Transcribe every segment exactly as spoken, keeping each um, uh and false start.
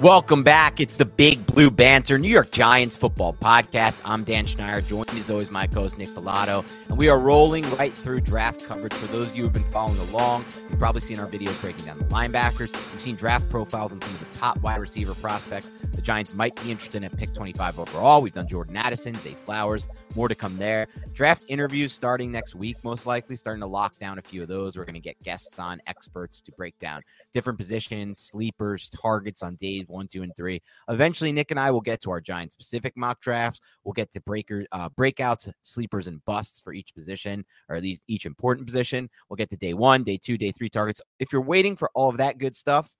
Welcome back. It's the Big Blue Banter, New York Giants football podcast. I'm Dan Schneier, joined as always my co-host Nick Pilato, and we are rolling right through draft coverage. For those of you who have been following along, you've probably seen our videos breaking down the linebackers. We've seen draft profiles on some of the top wide receiver prospects the Giants might be interested in at pick twenty-five overall. We've done Jordan Addison, Zay Flowers, more to come there. Draft interviews starting next week, most likely, starting to lock down a few of those. We're going to get guests on, experts to break down different positions, sleepers, targets on days one, two, and three. Eventually, Nick and I will get to our Giant-specific mock drafts. We'll get to breaker, uh, breakouts, sleepers, and busts for each position, or at least each important position. We'll get to day one, day two, day three targets. If you're waiting for all of that good stuff,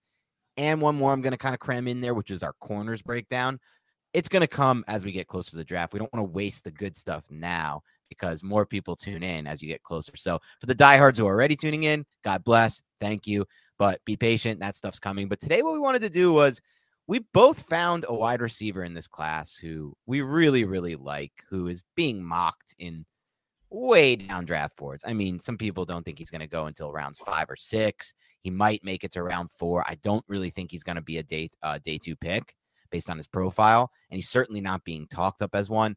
and one more I'm going to kind of cram in there, which is our corners breakdown. It's going to come as we get closer to the draft. We don't want to waste the good stuff now because more people tune in as you get closer. So for the diehards who are already tuning in, God bless. Thank you. But be patient. That stuff's coming. But today what we wanted to do was we both found a wide receiver in this class who we really, really like, who is being mocked in way down draft boards. I mean, some people don't think he's going to go until rounds five or six. He might make it to round four. I don't really think he's going to be a day, uh, day two pick based on his profile, and he's certainly not being talked up as one.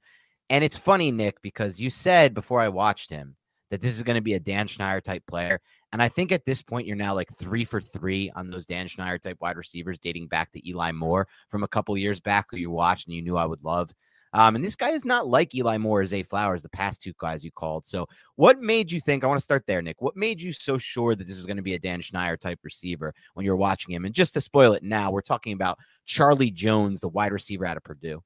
And it's funny, Nick, because you said before I watched him that this is going to be a Dan Schneier-type player, and I think at this point you're now like three for three on those Dan Schneier-type wide receivers dating back to Eli Moore from a couple years back who you watched and you knew I would love. Um, and this guy is not like Eli Moore or Zay Flowers, the past two guys you called. So what made you think, I want to start there, Nick, what made you so sure that this was going to be a Dan Schneier-type receiver when you're watching him? And just to spoil it now, we're talking about Charlie Jones, the wide receiver out of Purdue.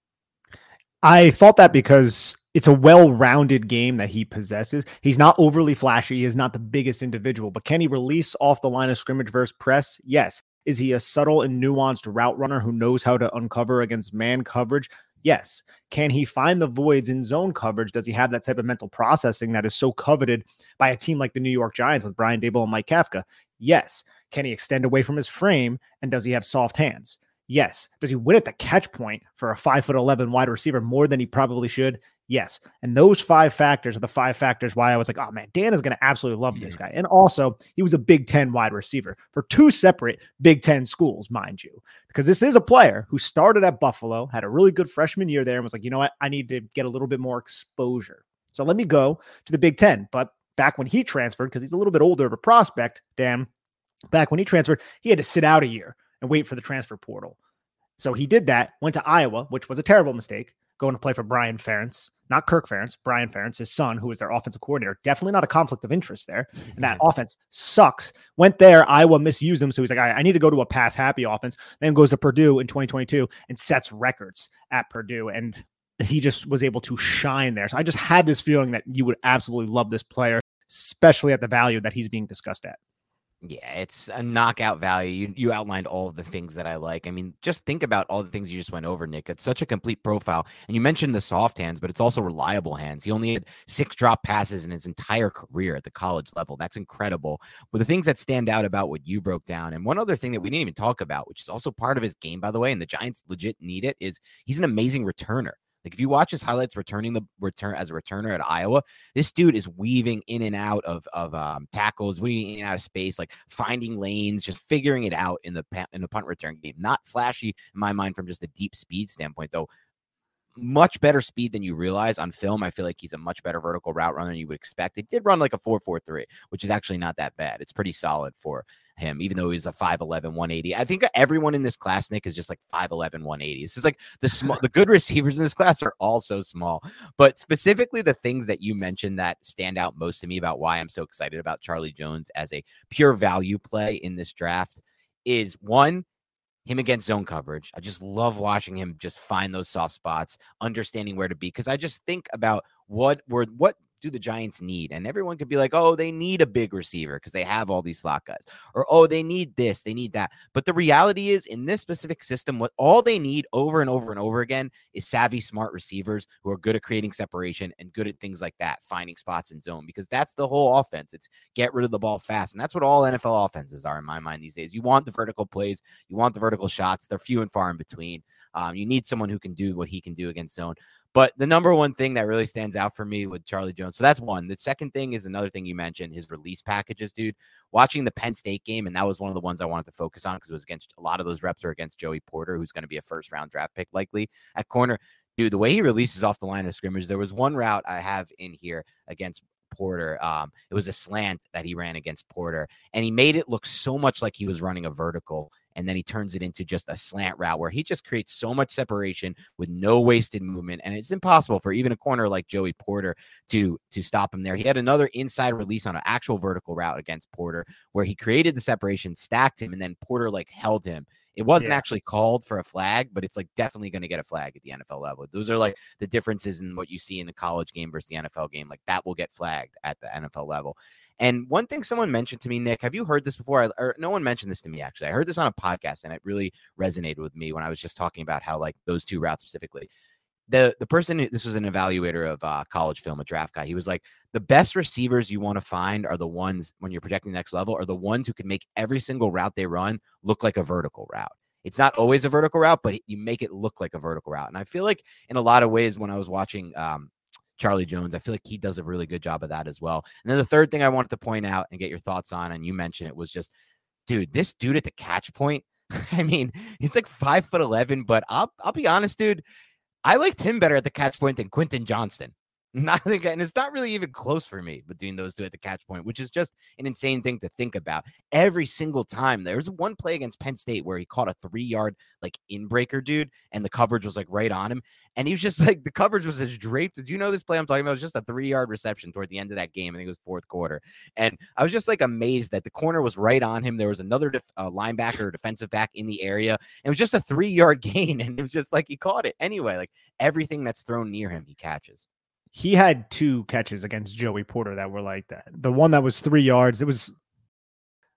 I thought that because it's a well-rounded game that he possesses. He's not overly flashy. He is not the biggest individual. But can he release off the line of scrimmage versus press? Yes. Is he a subtle and nuanced route runner who knows how to uncover against man coverage? Yes. Can he find the voids in zone coverage? Does he have that type of mental processing that is so coveted by a team like the New York Giants with Brian Daboll and Mike Kafka? Yes. Can he extend away from his frame? And does he have soft hands? Yes. Does he win at the catch point for a five foot eleven wide receiver more than he probably should? Yes. And those five factors are the five factors why I was like, oh man, Dan is going to absolutely love this guy. And also he was a Big Ten wide receiver for two separate Big Ten schools, mind you, because this is a player who started at Buffalo, had a really good freshman year there and was like, you know what? I need to get a little bit more exposure. So let me go to the Big Ten. But back when he transferred, because he's a little bit older of a prospect, Dan, back when he transferred, he had to sit out a year and wait for the transfer portal. So he did that, went to Iowa, which was a terrible mistake, going to play for Brian Ferentz, not Kirk Ferentz, Brian Ferentz, his son, who is their offensive coordinator. Definitely not a conflict of interest there. And that offense sucks. Went there, Iowa misused him. So he's like, all right, I need to go to a pass-happy offense. Then goes to Purdue in twenty twenty-two and sets records at Purdue. And he just was able to shine there. So I just had this feeling that you would absolutely love this player, especially at the value that he's being discussed at. Yeah, it's a knockout value. You you outlined all of the things that I like. I mean, just think about all the things you just went over, Nick. It's such a complete profile. And you mentioned the soft hands, but it's also reliable hands. He only had six drop passes in his entire career at the college level. That's incredible. But the things that stand out about what you broke down, and one other thing that we didn't even talk about, which is also part of his game, by the way, and the Giants legit need it, is he's an amazing returner. Like if you watch his highlights returning the return as a returner at Iowa, this dude is weaving in and out of of um, tackles, weaving in and out of space, like finding lanes, just figuring it out in the in the punt return game. Not flashy in my mind from just the deep speed standpoint, though. Much better speed than you realize on film. I feel like he's a much better vertical route runner than you would expect. He did run like a four four three, which is actually not that bad. It's pretty solid for him, even though he's a five eleven, one eighty. I think everyone in this class, Nick, is just like five eleven, one eighty. It's just like the small, the good receivers in this class are all so small. But specifically the things that you mentioned that stand out most to me about why I'm so excited about Charlie Jones as a pure value play in this draft is one, him against zone coverage. I just love watching him just find those soft spots, understanding where to be. Because I just think about what were what do the Giants need? And everyone could be like, oh, they need a big receiver because they have all these slot guys. Or, oh, they need this, they need that. But the reality is in this specific system, what all they need over and over and over again is savvy, smart receivers who are good at creating separation and good at things like that, finding spots in zone, because that's the whole offense. It's get rid of the ball fast. And that's what all N F L offenses are in my mind these days. You want the vertical plays. You want the vertical shots. They're few and far in between. Um, you need someone who can do what he can do against zone. But the number one thing that really stands out for me with Charlie Jones, so that's one. The second thing is another thing you mentioned, his release packages, dude. Watching the Penn State game, and that was one of the ones I wanted to focus on because it was against a lot of those reps are against Joey Porter, who's going to be a first-round draft pick likely at corner. Dude, the way he releases off the line of scrimmage, there was one route I have in here against Porter. Um, it was a slant that he ran against Porter, and he made it look so much like he was running a vertical. And then he turns it into just a slant route where he just creates so much separation with no wasted movement. And it's impossible for even a corner like Joey Porter to, to stop him there. He had another inside release on an actual vertical route against Porter where he created the separation, stacked him, and then Porter like held him. It wasn't yeah. actually called for a flag, but it's like definitely going to get a flag at the N F L level. Those are like the differences in what you see in the college game versus the N F L game. Like that will get flagged at the N F L level. And one thing someone mentioned to me, Nick, have you heard this before? I, or no one mentioned this to me, actually. I heard this on a podcast, and it really resonated with me when I was just talking about how, like, those two routes specifically. The the person, this was an evaluator of uh, college film, a draft guy. He was like, the best receivers you want to find are the ones, when you're projecting the next level, are the ones who can make every single route they run look like a vertical route. It's not always a vertical route, but you make it look like a vertical route. And I feel like in a lot of ways when I was watching um, – Charlie Jones, I feel like he does a really good job of that as well. And then the third thing I wanted to point out and get your thoughts on, and you mentioned it, was just, dude, this dude at the catch point. I mean, he's like five foot eleven, but I'll I'll be honest, dude, I liked him better at the catch point than Quentin Johnston. Not, and it's not really even close for me between those two at the catch point, which is just an insane thing to think about. Every single time, there was one play against Penn State where he caught a three-yard like in-breaker, dude, and the coverage was like right on him, and he was just like the coverage was as draped. Did you know this play I'm talking about? It was just a three-yard reception toward the end of that game. I think it was fourth quarter, and I was just like amazed that the corner was right on him. There was another def- uh, linebacker, or defensive back in the area. It was just a three-yard gain, and it was just like he caught it anyway. Like everything that's thrown near him, he catches. He had two catches against Joey Porter that were like that. The one that was three yards, it was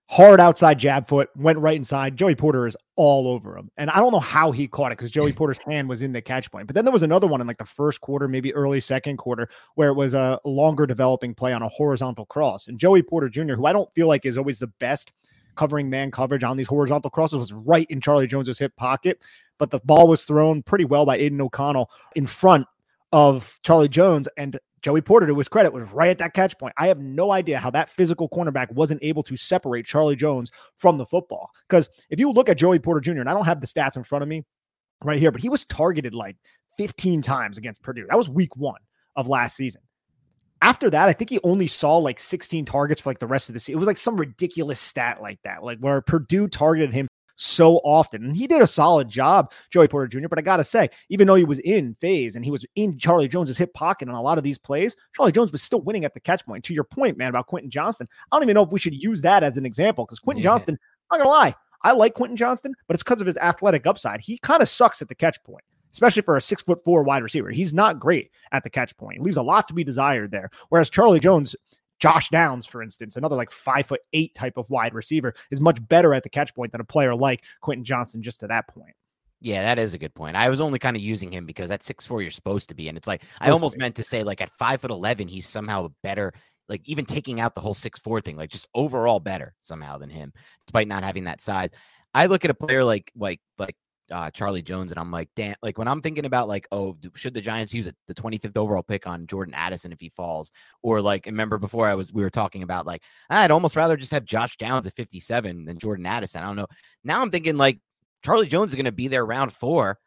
hard outside jab foot, went right inside. Joey Porter is all over him. And I don't know how he caught it because Joey Porter's hand was in the catch point. But then there was another one in like the first quarter, maybe early second quarter, where it was a longer developing play on a horizontal cross. And Joey Porter Junior, who I don't feel like is always the best covering man coverage on these horizontal crosses, was right in Charlie Jones's hip pocket. But the ball was thrown pretty well by Aidan O'Connell in front of Charlie Jones, and Joey Porter, to his credit, was right at that catch point. I have no idea how that physical cornerback wasn't able to separate Charlie Jones from the football. Because if you look at Joey Porter Junior, and I don't have the stats in front of me right here, but he was targeted like fifteen times against Purdue. That was week one of last season. After that, I think he only saw like sixteen targets for like the rest of the season. It was like some ridiculous stat like that, like where Purdue targeted him so often. And he did a solid job, Joey Porter Junior But I got to say, even though he was in phase and he was in Charlie Jones's hip pocket on a lot of these plays, Charlie Jones was still winning at the catch point. To your point, man, about Quentin Johnston, I don't even know if we should use that as an example because Quentin yeah. Johnston, I'm not going to lie, I like Quentin Johnston, but it's because of his athletic upside. He kind of sucks at the catch point, especially for a six foot four wide receiver. He's not great at the catch point. He leaves a lot to be desired there. Whereas Charlie Jones, Josh Downs, for instance, another like five foot eight type of wide receiver, is much better at the catch point than a player like Quentin Johnston just to that point. Yeah, that is a good point. I was only kind of using him because at six foot four, you're supposed to be. And it's like, supposed I almost to meant to say like at five foot eleven, he's somehow better, like even taking out the whole six foot four thing, like just overall better somehow than him, despite not having that size. I look at a player like, like, like, uh, Charlie Jones, and I'm like, damn, like when I'm thinking about like, oh, should the Giants use a, the twenty-fifth overall pick on Jordan Addison if he falls? Or like, remember before I was, we were talking about like, I'd almost rather just have Josh Downs at fifty-seven than Jordan Addison. I don't know. Now I'm thinking like Charlie Jones is going to be there round four.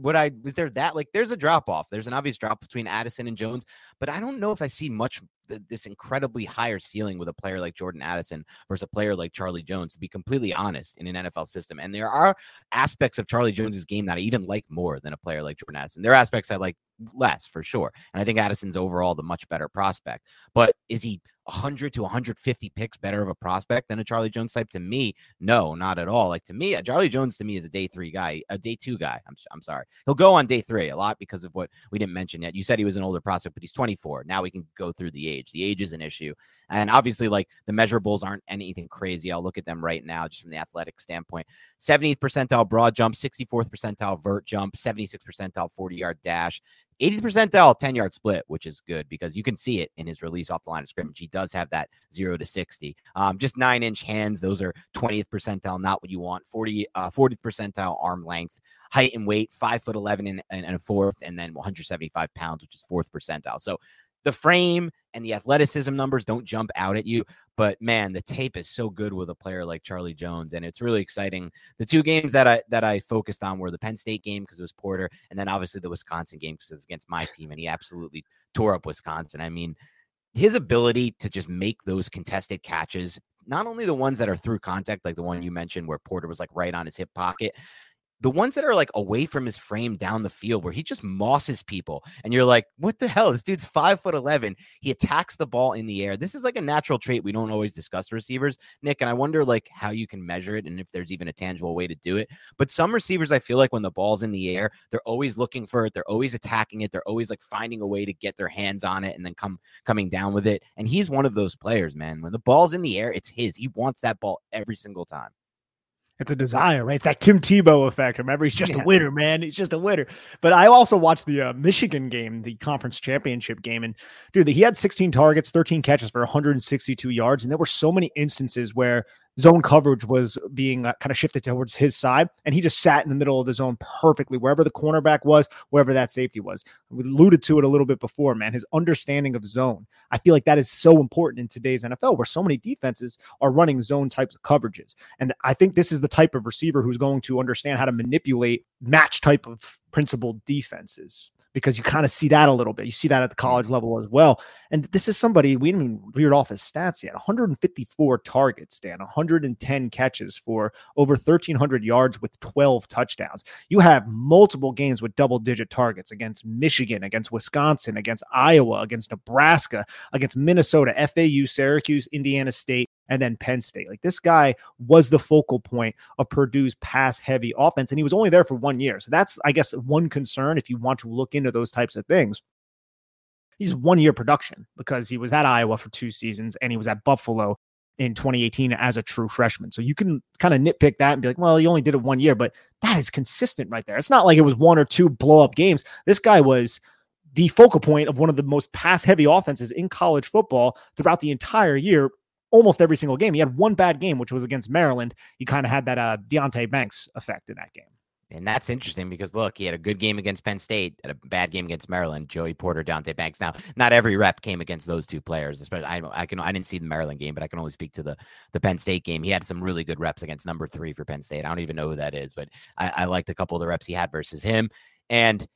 Would I, was there that, like, there's a drop off. There's an obvious drop between Addison and Jones, but I don't know if I see much th- this incredibly higher ceiling with a player like Jordan Addison versus a player like Charlie Jones, to be completely honest, in an N F L system. And there are aspects of Charlie Jones's game that I even like more than a player like Jordan Addison. There are aspects I like less for sure. And I think Addison's overall the much better prospect, but is he one hundred to one hundred fifty picks better of a prospect than a Charlie Jones type? To me, no, not at all. Like to me, a Charlie Jones to me is a day three guy, a day two guy. I'm I'm sorry. He'll go on day three a lot because of what we didn't mention yet. You said he was an older prospect, but he's twenty-four. Now we can go through the age. The age is an issue. And obviously like the measurables aren't anything crazy. I'll look at them right now, just from the athletic standpoint. seventieth percentile broad jump, sixty-fourth percentile vert jump, seventy-sixth percentile forty yard dash, eightieth percentile ten yard split, which is good because you can see it in his release off the line of scrimmage. He does have that zero to sixty. Um, just nine inch hands. Those are twentieth percentile, not what you want. forty, uh, fortieth percentile arm length, height and weight, five foot eleven and, and, and a fourth, and then one hundred seventy-five pounds, which is fourth percentile. So the frame and the athleticism numbers don't jump out at you, but man, the tape is so good with a player like Charlie Jones, and it's really exciting. The two games that I that I focused on were the Penn State game because it was Porter, and then obviously the Wisconsin game because it was against my team, and he absolutely tore up Wisconsin. I mean, his ability to just make those contested catches, not only the ones that are through contact, like the one you mentioned where Porter was like right on his hip pocket, the ones that are like away from his frame down the field where he just mosses people. And you're like, what the hell? This dude's five foot eleven. He attacks the ball in the air. This is like a natural trait. We don't always discuss receivers, Nick. And I wonder like how you can measure it and if there's even a tangible way to do it. But some receivers, I feel like when the ball's in the air, they're always looking for it. They're always attacking it. They're always like finding a way to get their hands on it and then come coming down with it. And he's one of those players, man. When the ball's in the air, it's his. He wants that ball every single time. It's a desire, right? It's that Tim Tebow effect. Remember, he's just yeah. a winner, man. He's just a winner. But I also watched the uh, Michigan game, the conference championship game. And dude, he had sixteen targets, thirteen catches for one hundred sixty-two yards. And there were so many instances where zone coverage was being uh, kind of shifted towards his side. And he just sat in the middle of the zone perfectly, wherever the cornerback was, wherever that safety was. We alluded to it a little bit before, man, his understanding of zone. I feel like that is so important in today's N F L where so many defenses are running zone types of coverages. And I think this is the type of receiver who's going to understand how to manipulate match type of principled defenses, because you kind of see that a little bit. You see that at the college level as well. And this is somebody, we didn't even read off his stats yet. one hundred fifty-four targets, Dan, one hundred ten catches for over thirteen hundred yards with twelve touchdowns. You have multiple games with double-digit targets against Michigan, against Wisconsin, against Iowa, against Nebraska, against Minnesota, F A U, Syracuse, Indiana State, and then Penn State. Like this guy was the focal point of Purdue's pass-heavy offense, and he was only there for one year. So that's, I guess, one concern if you want to look into those types of things. He's one-year production because he was at Iowa for two seasons and he was at Buffalo in twenty eighteen as a true freshman. So you can kind of nitpick that and be like, well, he only did it one year, but that is consistent right there. It's not like it was one or two blow-up games. This guy was the focal point of one of the most pass-heavy offenses in college football throughout the entire year. Almost every single game. He had one bad game, which was against Maryland. He kind of had that uh, Deonte Banks effect in that game. And that's interesting because, look, he had a good game against Penn State and a bad game against Maryland. Joey Porter, Deonte Banks. Now, not every rep came against those two players. Especially, I, I can I didn't see the Maryland game, but I can only speak to the, the Penn State game. He had some really good reps against number three for Penn State. I don't even know who that is, but I, I liked a couple of the reps he had versus him. And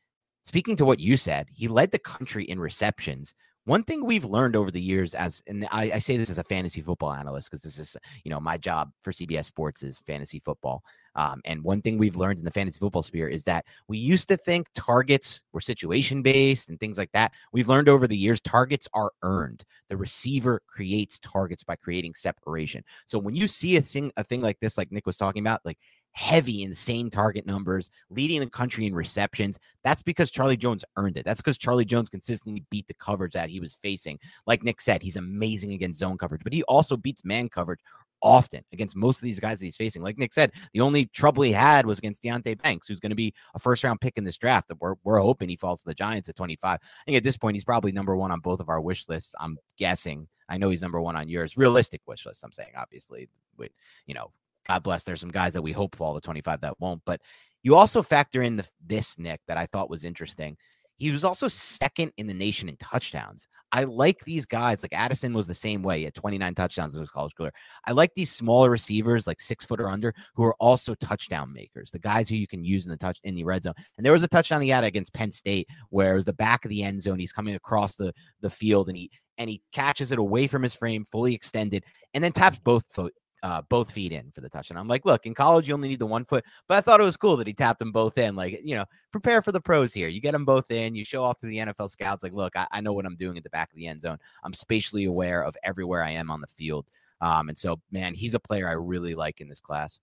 speaking to what you said, he led the country in receptions. One thing we've learned over the years as, and I, I say this as a fantasy football analyst, because this is, you know, my job for C B S Sports is fantasy football. Um, and one thing we've learned in the fantasy football sphere is that we used to think targets were situation-based and things like that. We've learned over the years, targets are earned. The receiver creates targets by creating separation. So when you see a thing, a thing like this, like Nick was talking about, like heavy, insane target numbers, leading the country in receptions, that's because Charlie Jones earned it. That's because Charlie Jones consistently beat the coverage that he was facing. Like Nick said, he's amazing against zone coverage, but he also beats man coverage often against most of these guys that he's facing. Like Nick said, the only trouble he had was against Deonte Banks, who's going to be a first round pick in this draft. That we're, we're hoping he falls to the Giants at twenty-five. I think at this point, he's probably number one on both of our wish lists. I'm guessing. I know he's number one on yours. Realistic wish list, I'm saying, obviously, with, you know, God bless, there's some guys that we hope fall to twenty-five that won't. But you also factor in the, this, Nick, that I thought was interesting. He was also second in the nation in touchdowns. I like these guys. Like Addison was the same way. He had twenty-nine touchdowns as his college career. I like these smaller receivers, like six foot or under, who are also touchdown makers, the guys who you can use in the touch in the red zone. And there was a touchdown he had against Penn State where it was the back of the end zone. He's coming across the, the field and he and he catches it away from his frame, fully extended, and then taps both foot. Uh, both feet in for the touchdown. I'm like, look, in college, you only need the one foot, but I thought it was cool that he tapped them both in. Like, you know, prepare for the pros here. You get them both in, you show off to the N F L scouts. Like, look, I, I know what I'm doing at the back of the end zone. I'm spatially aware of everywhere I am on the field. Um, and so, man, he's a player I really like in this class.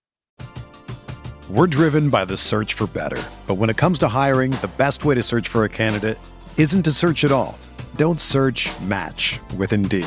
We're driven by the search for better, but when it comes to hiring, the best way to search for a candidate isn't to search at all. Don't search, match with Indeed.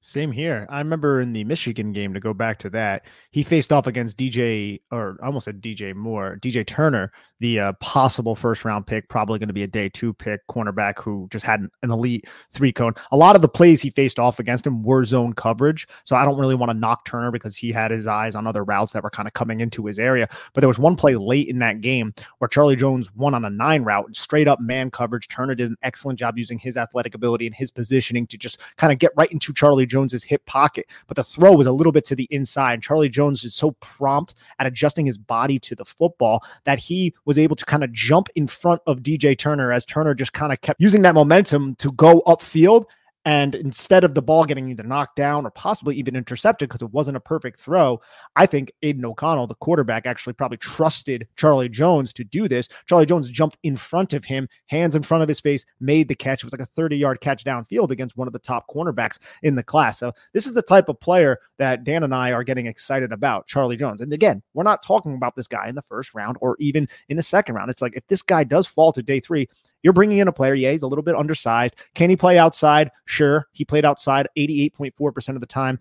Same here. I remember in the Michigan game, to go back to that, he faced off against D J, or almost said D J Moore, D J Turner, the uh, possible first round pick, probably going to be a day two pick cornerback who just had an, an elite three cone. A lot of the plays he faced off against him were zone coverage. So I don't really want to knock Turner because he had his eyes on other routes that were kind of coming into his area. But there was one play late in that game where Charlie Jones won on a nine route, straight up man coverage. Turner did an excellent job using his athletic ability and his positioning to just kind of get right into Charlie Jones. Jones's hip pocket, but the throw was a little bit to the inside. Charlie Jones is so prompt at adjusting his body to the football that he was able to kind of jump in front of D J Turner as Turner just kind of kept using that momentum to go upfield. And instead of the ball getting either knocked down or possibly even intercepted because it wasn't a perfect throw, I think Aidan O'Connell, the quarterback, actually probably trusted Charlie Jones to do this. Charlie Jones jumped in front of him, hands in front of his face, made the catch. It was like a thirty-yard catch downfield against one of the top cornerbacks in the class. So this is the type of player that Dan and I are getting excited about, Charlie Jones. And again, we're not talking about this guy in the first round or even in the second round. It's like if this guy does fall to day three, you're bringing in a player. Yeah, he's a little bit undersized. Can he play outside? Sure. He played outside eighty-eight point four percent of the time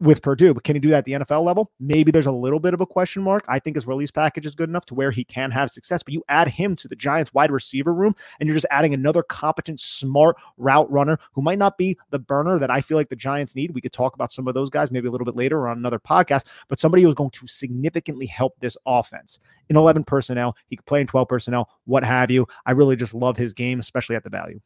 with Purdue, but can he do that at the N F L level? Maybe there's a little bit of a question mark. I think his release package is good enough to where he can have success, but you add him to the Giants wide receiver room and you're just adding another competent, smart route runner who might not be the burner that I feel like the Giants need. We could talk about some of those guys maybe a little bit later or on another podcast, but somebody who's going to significantly help this offense in eleven personnel. He could play in twelve personnel, what have you. I really just love his game, especially at the value.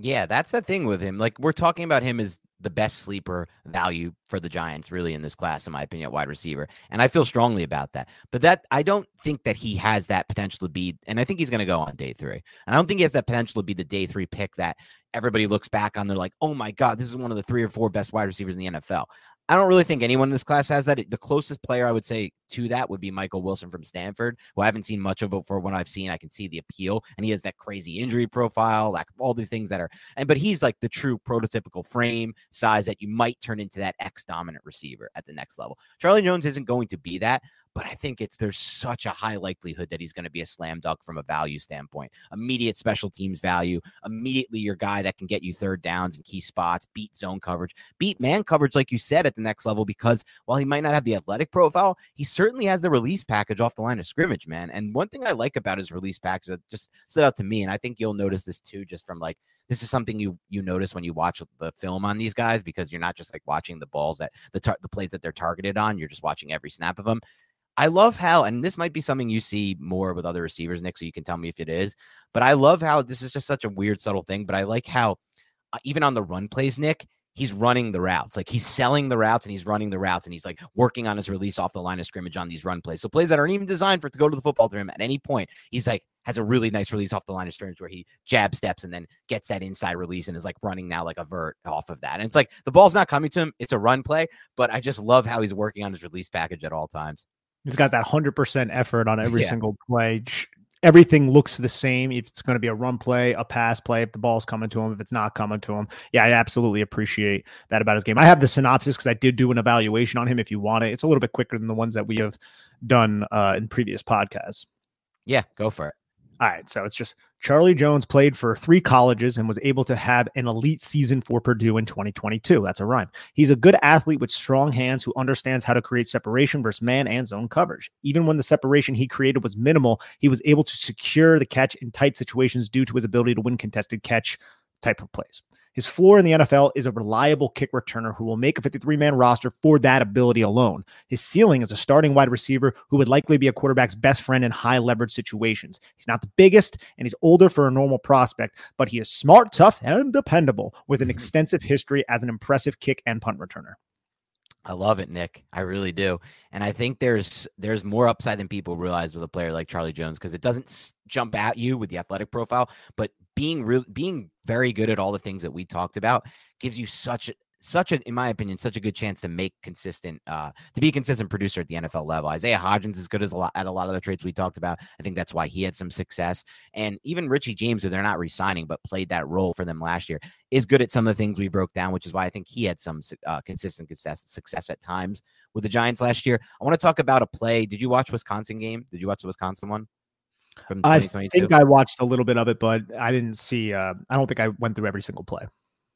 Yeah, that's the thing with him. Like, we're talking about him as the best sleeper value for the Giants, really, in this class, in my opinion, at wide receiver. And I feel strongly about that. But that I don't think that he has that potential to be, and I think he's going to go on day three. And I don't think he has that potential to be the day three pick that everybody looks back on. They're like, oh, my God, this is one of the three or four best wide receivers in the N F L. I don't really think anyone in this class has that. The closest player I would say to that would be Michael Wilson from Stanford, who I haven't seen much of, but for what I've seen, I can see the appeal. And he has that crazy injury profile, like all these things that are, and but he's like the true prototypical frame size that you might turn into that X dominant receiver at the next level. Charlie Jones isn't going to be that. But I think it's there's such a high likelihood that he's going to be a slam dunk from a value standpoint. Immediate special teams value, immediately your guy that can get you third downs and key spots, beat zone coverage, beat man coverage, like you said, at the next level, because while he might not have the athletic profile, he certainly has the release package off the line of scrimmage, man. And one thing I like about his release package that just stood out to me, and I think you'll notice this too, just from like, this is something you you notice when you watch the film on these guys, because you're not just like watching the balls that the, tar- the plays that they're targeted on. You're just watching every snap of them. I love how, and this might be something you see more with other receivers, Nick, so you can tell me if it is, but I love how this is just such a weird, subtle thing, but I like how uh, even on the run plays, Nick, he's running the routes. Like he's selling the routes and he's running the routes and he's like working on his release off the line of scrimmage on these run plays. So plays that aren't even designed for it to go to the football through him at any point. He's like, has a really nice release off the line of scrimmage where he jab steps and then gets that inside release and is like running now like a vert off of that. And it's like the ball's not coming to him. It's a run play, but I just love how he's working on his release package at all times. He's got that one hundred percent effort on every yeah. single play. Everything looks the same. If it's going to be a run play, a pass play, if the ball's coming to him, if it's not coming to him. Yeah, I absolutely appreciate that about his game. I have the synopsis because I did do an evaluation on him if you want it. It's a little bit quicker than the ones that we have done uh, in previous podcasts. Yeah, go for it. All right, so it's just Charlie Jones played for three colleges and was able to have an elite season for Purdue in twenty twenty-two. That's a rhyme. He's a good athlete with strong hands who understands how to create separation versus man and zone coverage. Even when the separation he created was minimal, he was able to secure the catch in tight situations due to his ability to win contested catch type of plays. His floor in the N F L is a reliable kick returner who will make a fifty-three man roster for that ability alone. His ceiling is a starting wide receiver who would likely be a quarterback's best friend in high leverage situations. He's not the biggest and he's older for a normal prospect, but he is smart, tough, and dependable with an extensive history as an impressive kick and punt returner. I love it, Nick. I really do. And I think there's there's more upside than people realize with a player like Charlie Jones because it doesn't jump at you with the athletic profile, but being real, being very good at all the things that we talked about gives you such such a, in my opinion, such a good chance to make consistent, uh, to be a consistent producer at the N F L level. Isaiah Hodgins is good as a lot, at a lot of the traits we talked about. I think that's why he had some success. And even Richie James, who they're not re-signing, but played that role for them last year, is good at some of the things we broke down, which is why I think he had some uh, consistent success, success at times with the Giants last year. I want to talk about a play. Did you watch Wisconsin game? Did you watch the Wisconsin one? From I think I watched a little bit of it, but I didn't see, uh, I don't think I went through every single play.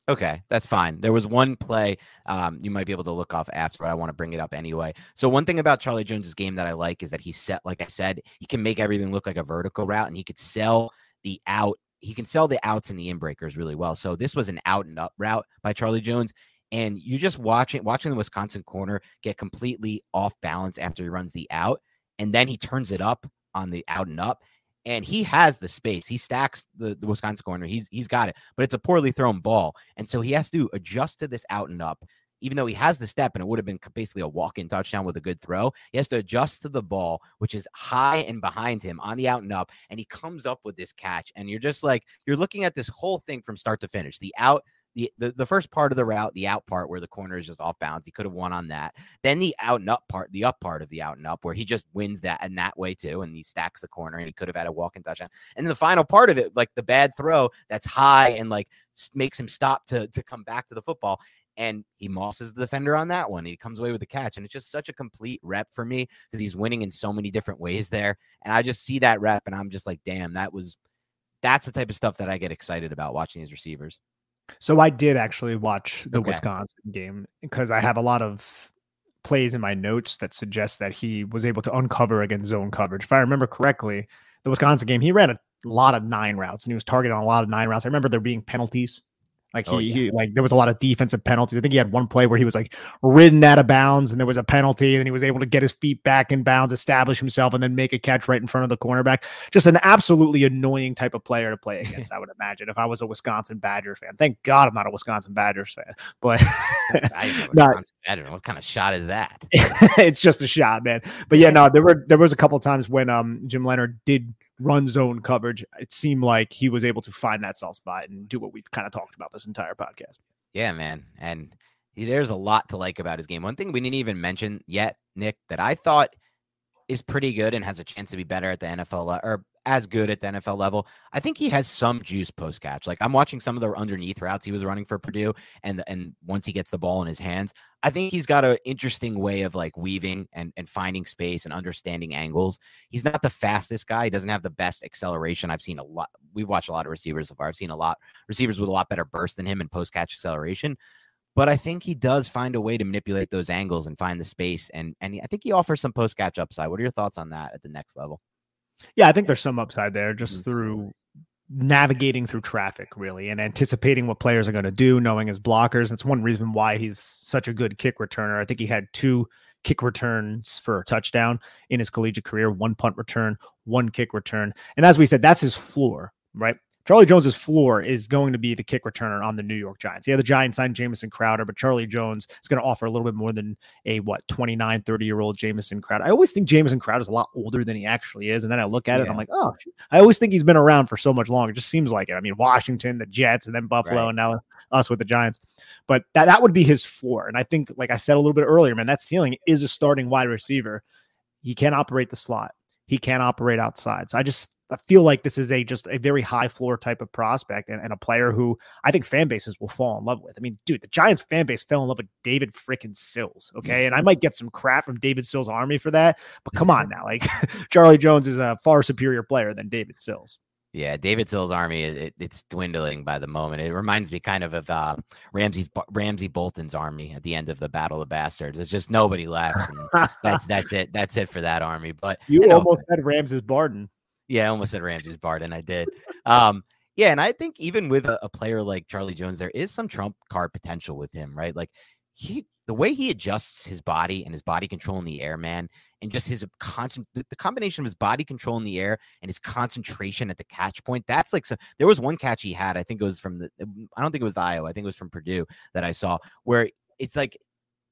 Okay, that's fine. There was one play um, you might be able to look off after, but I want to bring it up anyway. So one thing about Charlie Jones's game that I like is that he set, like I said, he can make everything look like a vertical route, and he could sell the out. He can sell the outs and the in breakers really well. So this was an out and up route by Charlie Jones. And you just watch it, watching the Wisconsin corner get completely off balance after he runs the out. And then he turns it up on the out and up. And he has the space. He stacks the, the Wisconsin corner. He's he's got it, but it's a poorly thrown ball. And so he has to adjust to this out and up, even though he has the step and it would have been basically a walk-in touchdown with a good throw. He has to adjust to the ball, which is high and behind him on the out and up. And he comes up with this catch. And you're just like, you're looking at this whole thing from start to finish, the out, The, the the first part of the route, the out part where the corner is just off bounds. He could have won on that. Then the out and up part, the up part of the out and up where he just wins that and that way too. And he stacks the corner and he could have had a walk-in touchdown. And the final part of it, like the bad throw that's high and like makes him stop to, to come back to the football. And he mosses the defender on that one. He comes away with the catch. And it's just such a complete rep for me because he's winning in so many different ways there. And I just see that rep and I'm just like, damn, that was, that's the type of stuff that I get excited about watching these receivers. So I did actually watch the okay. Wisconsin game because I have a lot of plays in my notes that suggest that he was able to uncover against zone coverage. If I remember correctly, the Wisconsin game, he ran a lot of nine routes and he was targeted on a lot of nine routes. I remember there being penalties. Like he, oh, yeah. he like there was a lot of defensive penalties. I think he had one play where he was like ridden out of bounds and there was a penalty and then he was able to get his feet back in bounds, establish himself, and then make a catch right in front of the cornerback. Just an absolutely annoying type of player to play against, I would imagine, if I was a Wisconsin Badger fan. Thank God I'm not a Wisconsin Badgers fan. But I not, Badger. What kind of shot is that? It's just a shot, man. But yeah, no, there were there was a couple of times when um Jim Leonard did run zone coverage, it seemed like he was able to find that soft spot and do what we've kind of talked about this entire podcast. Yeah, man. And there's a lot to like about his game. One thing we didn't even mention yet, Nick, that I thought is pretty good and has a chance to be better at the N F L or as good at the N F L level. I think he has some juice post catch. Like I'm watching some of the underneath routes he was running for Purdue. And, and once he gets the ball in his hands, I think he's got an interesting way of like weaving and, and finding space and understanding angles. He's not the fastest guy. He doesn't have the best acceleration. I've seen a lot. We've watched a lot of receivers so far. I've seen a lot receivers with a lot better burst than him and post catch acceleration, but I think he does find a way to manipulate those angles and find the space. And, and I think he offers some post catch upside. What are your thoughts on that at the next level? Yeah, I think there's some upside there just through navigating through traffic, really, and anticipating what players are going to do, knowing his blockers. That's one reason why he's such a good kick returner. I think he had two kick returns for a touchdown in his collegiate career, one punt return, one kick return. And as we said, that's his floor, right? Charlie Jones's floor is going to be the kick returner on the New York Giants. Yeah, the Giants signed Jameson Crowder, but Charlie Jones is going to offer a little bit more than a, what, twenty-nine, thirty-year-old Jameson Crowder. I always think Jameson Crowder is a lot older than he actually is, and then I look at yeah. it, and I'm like, oh, I always think he's been around for so much longer. It just seems like it. I mean, Washington, the Jets, and then Buffalo, right. and now us with the Giants. But that, that would be his floor, and I think, like I said a little bit earlier, man, that ceiling is a starting wide receiver. He can operate the slot. He can operate outside. So I just – I feel like this is a just a very high floor type of prospect and, and a player who I think fan bases will fall in love with. I mean, dude, the Giants fan base fell in love with David frickin' Sills. Okay. And I might get some crap from David Sills' army for that, but come on now. Like Charlie Jones is a far superior player than David Sills. Yeah. David Sills' army, it, it's dwindling by the moment. It reminds me kind of of uh, Ramsey's Ramsey Bolton's army at the end of the Battle of the Bastards. There's just nobody left. And that's, that's it. That's it for that army. But you, you know, almost had Ramses Barden. Yeah, I almost said Ramsey's Barden. I did. Um, yeah, and I think even with a, a player like Charlie Jones, there is some trump card potential with him, right? Like he, the way he adjusts his body and his body control in the air, man, and just his constant, the, the combination of his body control in the air and his concentration at the catch point. That's like some, there was one catch he had. I think it was from the. I don't think it was the Iowa. I think it was from Purdue that I saw where it's like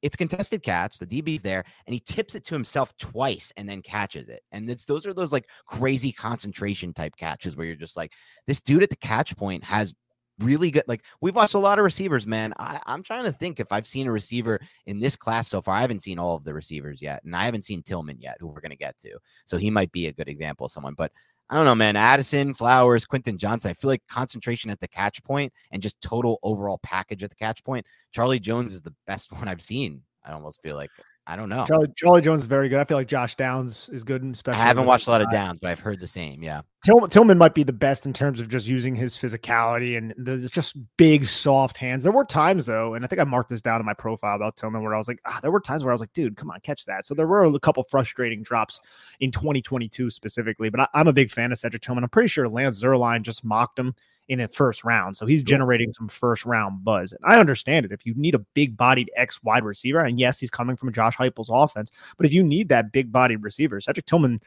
it's contested catch. The D B's there, and he tips it to himself twice and then catches it. And it's those are those like crazy concentration type catches where you're just like, this dude at the catch point has really good. Like we've watched a lot of receivers, man. I, I'm trying to think if I've seen a receiver in this class so far. I haven't seen all of the receivers yet, and I haven't seen Tillman yet, who we're going to get to. So he might be a good example of someone, but I don't know, man. Addison, Flowers, Quentin Johnston. I feel like concentration at the catch point and just total overall package at the catch point. Charlie Jones is the best one I've seen. I almost feel like, I don't know. Charlie, Charlie Jones is very good. I feel like Josh Downs is good. Especially I haven't watched a lot of Downs, but I've heard the same. Yeah. Till, Tillman might be the best in terms of just using his physicality and the just big, soft hands. There were times, though, and I think I marked this down in my profile about Tillman where I was like, ah, there were times where I was like, dude, come on, catch that. So there were a couple frustrating drops in twenty twenty-two specifically, but I, I'm a big fan of Cedric Tillman. I'm pretty sure Lance Zierlein just mocked him in a first round. So he's generating some first round buzz. And I understand it. If you need a big bodied X wide receiver, and yes, he's coming from Josh Heupel's offense, but if you need that big bodied receiver, Cedric Tillman,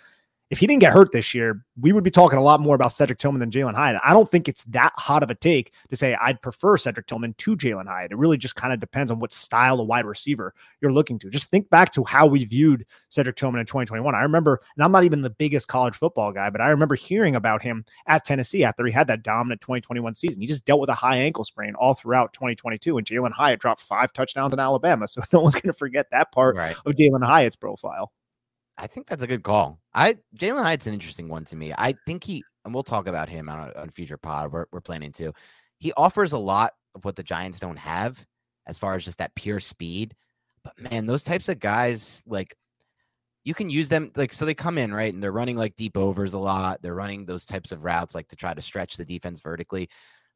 if he didn't get hurt this year, we would be talking a lot more about Cedric Tillman than Jalen Hyatt. I don't think it's that hot of a take to say I'd prefer Cedric Tillman to Jalen Hyatt. It really just kind of depends on what style of wide receiver you're looking to. Just think back to how we viewed Cedric Tillman in twenty twenty-one. I remember, and I'm not even the biggest college football guy, but I remember hearing about him at Tennessee after he had that dominant twenty twenty-one season. He just dealt with a high ankle sprain all throughout twenty twenty-two, and Jalen Hyatt dropped five touchdowns in Alabama. So no one's going to forget that part right. of Jalen Hyatt's profile. I think that's a good call. I Jalen Hyatt's an interesting one to me. I think he, and we'll talk about him on a, on a future pod. We're we're planning to. He offers a lot of what the Giants don't have, as far as just that pure speed. But man, those types of guys, like you can use them, like so they come in right, and they're running like deep overs a lot. They're running those types of routes, like to try to stretch the defense vertically.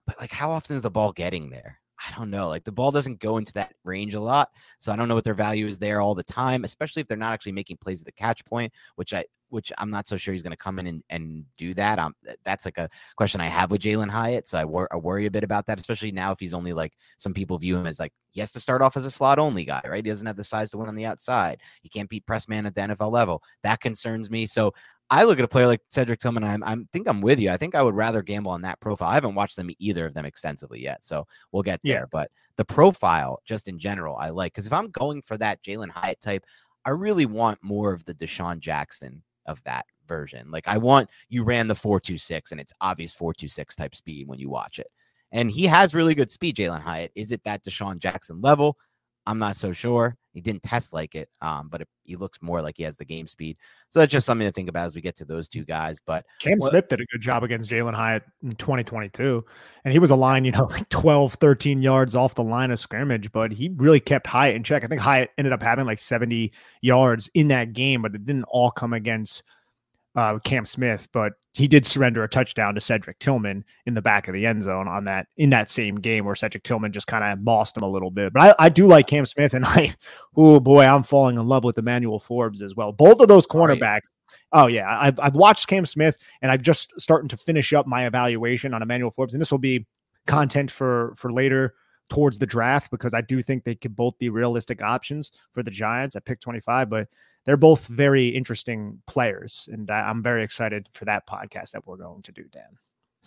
But like, how often is the ball getting there? I don't know. Like the ball doesn't go into that range a lot. So I don't know what their value is there all the time, especially if they're not actually making plays at the catch point, which I, which I'm not so sure he's going to come in and, and do that. Um, that's like a question I have with Jalen Hyatt. So I, wor- I worry a bit about that, especially now if he's only like some people view him as like, he has to start off as a slot only guy, right? He doesn't have the size to win on the outside. He can't beat press man at the N F L level. That concerns me. So I look at a player like Cedric Tillman. I'm, I'm think I'm with you. I think I would rather gamble on that profile. I haven't watched them either of them extensively yet, so we'll get there. Yeah. But the profile, just in general, I like because if I'm going for that Jalen Hyatt type, I really want more of the Deshaun Jackson of that version. Like I want you ran the four two six, and it's obvious four two six type speed when you watch it. And he has really good speed, Jalen Hyatt. Is it that Deshaun Jackson level? I'm not so sure. He didn't test like it, um, but it, he looks more like he has the game speed. So that's just something to think about as we get to those two guys. But Cam well, Smith did a good job against Jalen Hyatt in twenty twenty-two, and he was a line, you know, like twelve, thirteen yards off the line of scrimmage, but he really kept Hyatt in check. I think Hyatt ended up having like seventy yards in that game, but it didn't all come against uh, Cam Smith, but he did surrender a touchdown to Cedric Tillman in the back of the end zone on that, in that same game where Cedric Tillman just kind of bossed him a little bit. But I, I do like Cam Smith, and I, oh boy, I'm falling in love with Emmanuel Forbes as well. Both of those cornerbacks. Oh yeah. I've, I've watched Cam Smith, and I've just starting to finish up my evaluation on Emmanuel Forbes. And this will be content for, for later towards the draft, because I do think they could both be realistic options for the Giants at pick twenty-five, but they're both very interesting players, and I'm very excited for that podcast that we're going to do, Dan.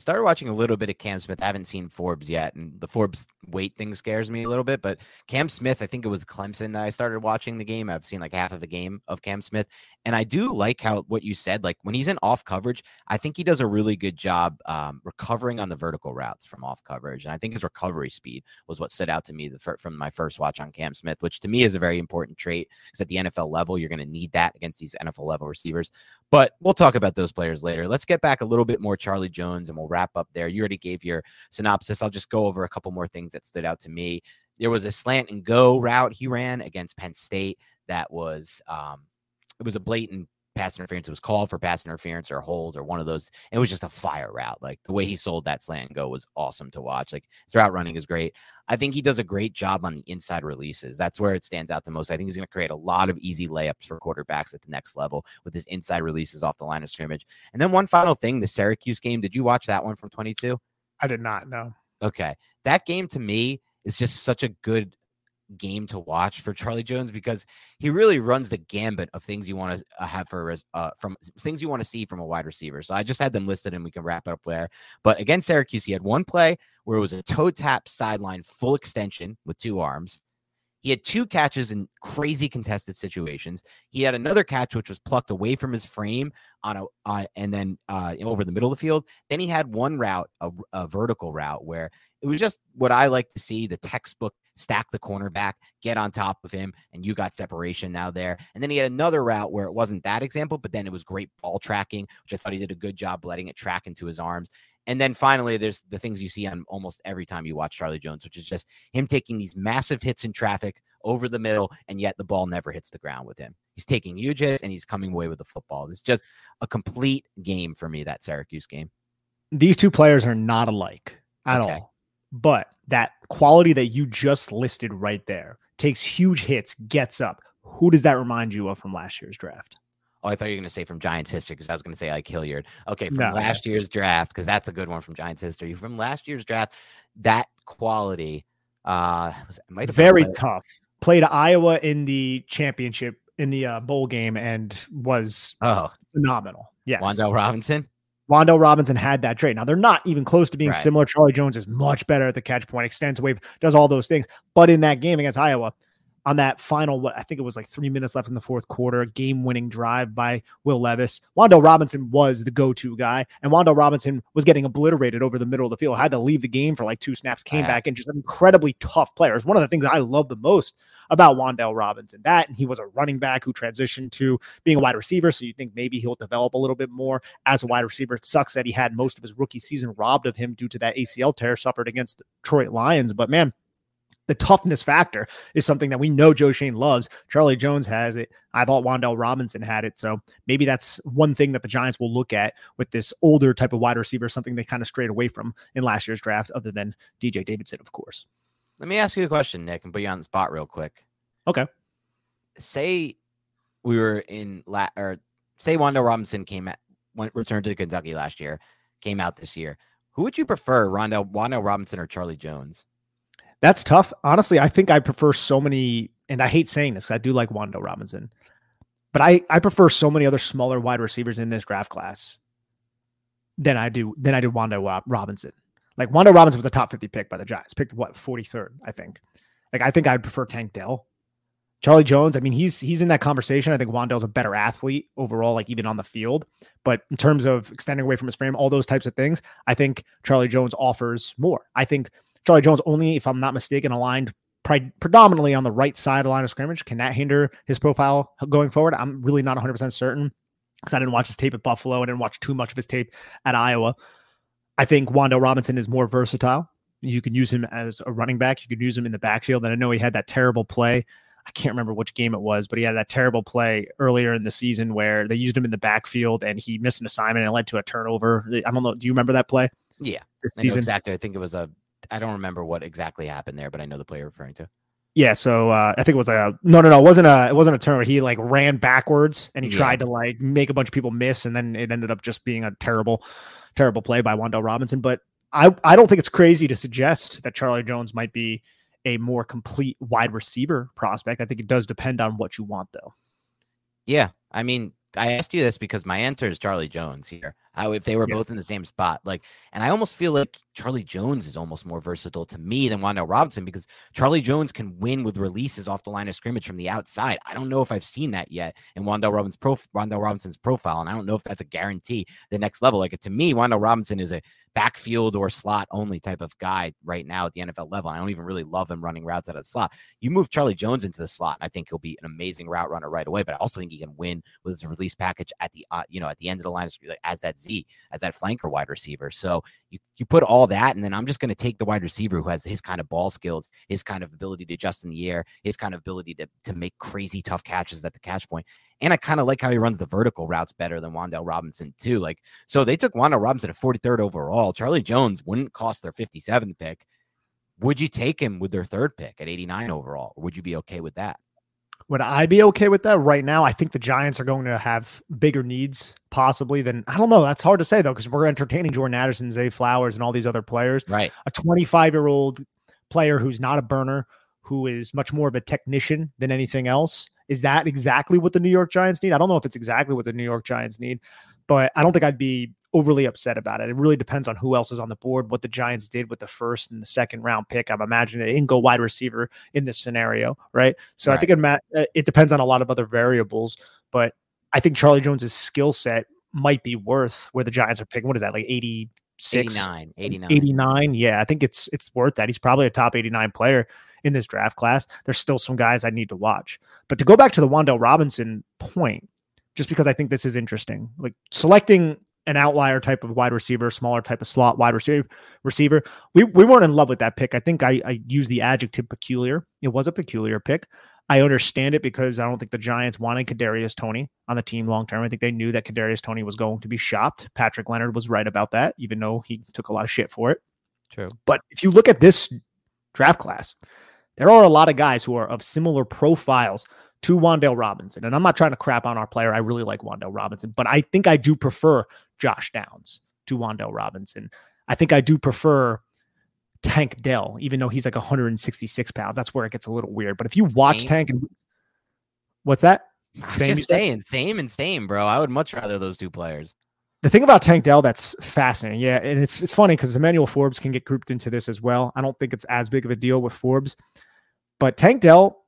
started watching a little bit of Cam Smith. I haven't seen Forbes yet, and the Forbes weight thing scares me a little bit. But Cam Smith, I think it was Clemson that I started watching the game. I've seen like half of the game of Cam Smith. And I do like how what you said, like when he's in off coverage, I think he does a really good job um, recovering on the vertical routes from off coverage. And I think his recovery speed was what stood out to me the fir- from my first watch on Cam Smith, which to me is a very important trait, because at the N F L level, you're going to need that against these N F L level receivers. But we'll talk about those players later. Let's get back a little bit more Charlie Jones, and we'll wrap up there. You already gave your synopsis. I'll just go over a couple more things that stood out to me. There was a slant and go route he ran against Penn State that was, um, it was a blatant pass interference. It was called for pass interference or hold or one of those. It was just a fire route. Like the way he sold that slant and go was awesome to watch. Like his route running is great. I think he does a great job on the inside releases. That's where it stands out the most. I think he's going to create a lot of easy layups for quarterbacks at the next level with his inside releases off the line of scrimmage. And then one final thing, the Syracuse game. Did you watch that one from twenty-two? I did not, no. Okay. That game to me is just such a good game to watch for Charlie Jones, because he really runs the gambit of things you want to have for uh, from things you want to see from a wide receiver. So I just had them listed and we can wrap it up there. But against Syracuse, he had one play where it was a toe tap sideline full extension with two arms. He had two catches in crazy contested situations. He had another catch, which was plucked away from his frame on a, on, and then uh, over the middle of the field. Then he had one route, a, a vertical route, where it was just what I like to see, the textbook stack the cornerback, get on top of him, and you got separation now there. And then he had another route where it wasn't that example, but then it was great ball tracking, which I thought he did a good job letting it track into his arms. And then finally, there's the things you see on almost every time you watch Charlie Jones, which is just him taking these massive hits in traffic over the middle, and yet the ball never hits the ground with him. He's taking huge hits, and he's coming away with the football. It's just a complete game for me, that Syracuse game. These two players are not alike at okay. all. But that quality that you just listed right there, takes huge hits, gets up. Who does that remind you of from last year's draft? Oh, I thought you were going to say from Giants history, because I was going to say like Hilliard. Okay, from no, last year's draft, because that's a good one from Giants history. From last year's draft, that quality. Uh, might have very tough. Played Iowa in the championship, in the uh, bowl game, and was oh. phenomenal. Yes. Wan'Dale Robinson? Wan'Dale Robinson had that trait. Now, they're not even close to being right. similar. Charlie Jones is much better at the catch point, extends wave, does all those things. But in that game against Iowa, on that final, what I think it was like three minutes left in the fourth quarter, game-winning drive by Will Levis, Wan'Dale Robinson was the go-to guy, and Wan'Dale Robinson was getting obliterated over the middle of the field. Had to leave the game for like two snaps, came yeah. back, and just an incredibly tough player. It's one of the things I love the most about Wan'Dale Robinson. That, and he was a running back who transitioned to being a wide receiver, so you think maybe he'll develop a little bit more as a wide receiver. It sucks that he had most of his rookie season robbed of him due to that A C L tear suffered against the Detroit Lions, but man, the toughness factor is something that we know Joe Shane loves. Charlie Jones has it. I thought Wan'Dale Robinson had it. So maybe that's one thing that the Giants will look at with this older type of wide receiver, something they kind of strayed away from in last year's draft, other than D J Davidson, of course. Let me ask you a question, Nick, and put you on the spot real quick. Okay. Say we were in, la- or say Wan'Dale Robinson came at, went, returned to Kentucky last year, came out this year. Who would you prefer, Rondell, Wan'Dale Robinson or Charlie Jones? That's tough. Honestly, I think I prefer so many, and I hate saying this because I do like Wan'Dale Robinson, but I, I prefer so many other smaller wide receivers in this draft class than I do than I do Wan'Dale Robinson. Like Wan'Dale Robinson was a top fifty pick by the Giants, picked what, forty-third, I think. Like I think I'd prefer Tank Dell. Charlie Jones, I mean, he's he's in that conversation. I think Wandell's a better athlete overall, like even on the field. But in terms of extending away from his frame, all those types of things, I think Charlie Jones offers more. I think Charlie Jones only, if I'm not mistaken, aligned pre- predominantly on the right side of the line of scrimmage. Can that hinder his profile going forward? I'm really not one hundred percent certain, because I didn't watch his tape at Buffalo. I didn't watch too much of his tape at Iowa. I think Wan'Dale Robinson is more versatile. You can use him as a running back. You could use him in the backfield. And I know he had that terrible play. I can't remember which game it was, but he had that terrible play earlier in the season where they used him in the backfield and he missed an assignment and it led to a turnover. I don't know. Do you remember that play? Yeah, I know exactly. I think it was a I don't remember what exactly happened there, but I know the play you're referring to. Yeah, so uh, I think it was a no, no, no. It wasn't a it wasn't a turnover. He like ran backwards and he yeah. tried to like make a bunch of people miss, and then it ended up just being a terrible, terrible play by Wan'Dale Robinson. But I I don't think it's crazy to suggest that Charlie Jones might be a more complete wide receiver prospect. I think it does depend on what you want, though. Yeah, I mean, I asked you this because my answer is Charlie Jones here. I, if they were yeah. both in the same spot. Like, and I almost feel like Charlie Jones is almost more versatile to me than Wan'Dale Robinson, because Charlie Jones can win with releases off the line of scrimmage from the outside. I don't know if I've seen that yet in Wan'Dale Robinson's, prof- Wan'Dale Robinson's profile, and I don't know if that's a guarantee the next level. Like, to me, Wan'Dale Robinson is a backfield or slot only type of guy right now at the N F L level. I don't even really love him running routes out of the slot. You move Charlie Jones into the slot, and I think he'll be an amazing route runner right away, but I also think he can win with his release package at the, uh, you know, at the end of the line as that Z, as that flanker wide receiver. So you, you put all that, and then I'm just going to take the wide receiver who has his kind of ball skills, his kind of ability to adjust in the air, his kind of ability to, to make crazy tough catches at the catch point. And I kind of like how he runs the vertical routes better than Wan'Dale Robinson too. Like, so they took Wan'Dale Robinson at forty-third overall. Charlie Jones wouldn't cost their fifty-seventh pick. Would you take him with their third pick at eighty-nine overall? Or would you be okay with that? Would I be okay with that right now? I think the Giants are going to have bigger needs possibly than, I don't know. That's hard to say though, because we're entertaining Jordan Addison, Zay Flowers, and all these other players. Right. A twenty-five-year-old player who's not a burner, who is much more of a technician than anything else. Is that exactly what the New York Giants need? I don't know if it's exactly what the New York Giants need, but I don't think I'd be overly upset about it. It really depends on who else is on the board, what the Giants did with the first and the second round pick. I'm imagining they didn't go wide receiver in this scenario, right? So right. I think it, ma- it depends on a lot of other variables, but I think Charlie Jones' skill set might be worth where the Giants are picking. What is that, like eighty-six? eighty-nine. eighty-nine. eighty-nine, yeah. I think it's it's worth that. He's probably a top eighty-nine player in this draft class. There's still some guys I need to watch. But to go back to the Wan'Dale Robinson point, just because I think this is interesting, like selecting an outlier type of wide receiver, smaller type of slot wide receiver, receiver. We we weren't in love with that pick. I think I, I used the adjective peculiar. It was a peculiar pick. I understand it because I don't think the Giants wanted Kadarius Toney on the team long-term. I think they knew that Kadarius Toney was going to be shopped. Patrick Leonard was right about that, even though he took a lot of shit for it. True. But if you look at this draft class, there are a lot of guys who are of similar profiles to Wan'Dale Robinson. And I'm not trying to crap on our player. I really like Wan'Dale Robinson, but I think I do prefer Josh Downs to Wan'Dale Robinson. I think I do prefer Tank Dell, even though he's like one hundred sixty-six pounds. That's where it gets a little weird. But if you watch same. Tank, and what's that? Same just saying, same and same, bro. I would much rather those two players. The thing about Tank Dell that's fascinating, yeah, and it's it's funny because Emmanuel Forbes can get grouped into this as well. I don't think it's as big of a deal with Forbes, but Tank Dell,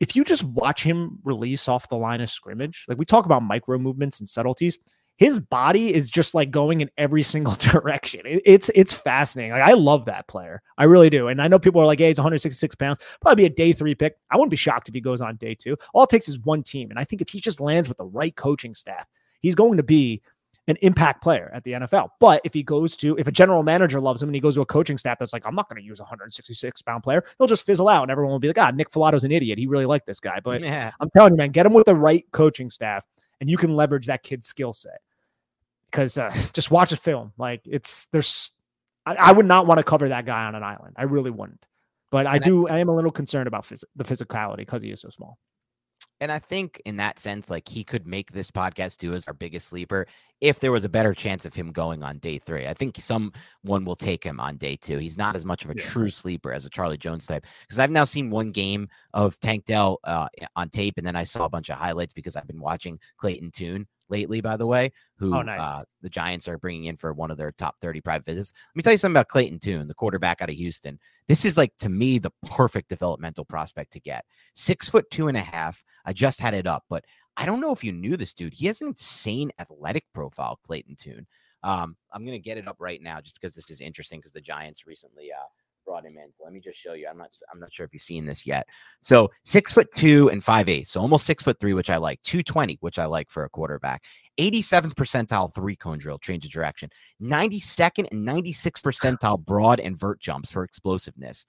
if you just watch him release off the line of scrimmage, like we talk about micro movements and subtleties, his body is just like going in every single direction. It, it's it's fascinating. Like I love that player. I really do. And I know people are like, hey, he's one hundred sixty-six pounds. Probably be a day three pick. I wouldn't be shocked if he goes on day two. All it takes is one team. And I think if he just lands with the right coaching staff, he's going to be an impact player at the N F L. But if he goes to, if a general manager loves him and he goes to a coaching staff that's like, I'm not going to use a one hundred sixty-six pound player, he'll just fizzle out and everyone will be like, ah, Nick Falato's an idiot. He really liked this guy. But yeah. I'm telling you, man, get him with the right coaching staff and you can leverage that kid's skill set. Because uh, just watch a film. Like it's, there's, I, I would not want to cover that guy on an island. I really wouldn't. But I and do, I, I am a little concerned about phys- the physicality because he is so small. And I think in that sense, like he could make this podcast too as our biggest sleeper if there was a better chance of him going on day three. I think someone will take him on day two. He's not as much of a yeah. true sleeper as a Charlie Jones type, because I've now seen one game of Tank Dell uh, on tape, and then I saw a bunch of highlights because I've been watching Clayton Tune lately, by the way, who oh, nice. uh, the Giants are bringing in for one of their top thirty private visits. Let me tell you something about Clayton Tune, the quarterback out of Houston. This is like, to me, the perfect developmental prospect to get. Six foot two and a half. I just had it up, but I don't know if you knew this dude. He has an insane athletic profile, Clayton Tune. Um, I'm going to get it up right now just because this is interesting because the Giants recently uh, brought him in. So let me just show you. I'm not I'm not sure if you've seen this yet. So six foot two and five eight. So almost six foot three, which I like. two twenty, which I like for a quarterback. eighty-seventh percentile three cone drill, change of direction. ninety-second and ninety-sixth percentile broad and vert jumps for explosiveness.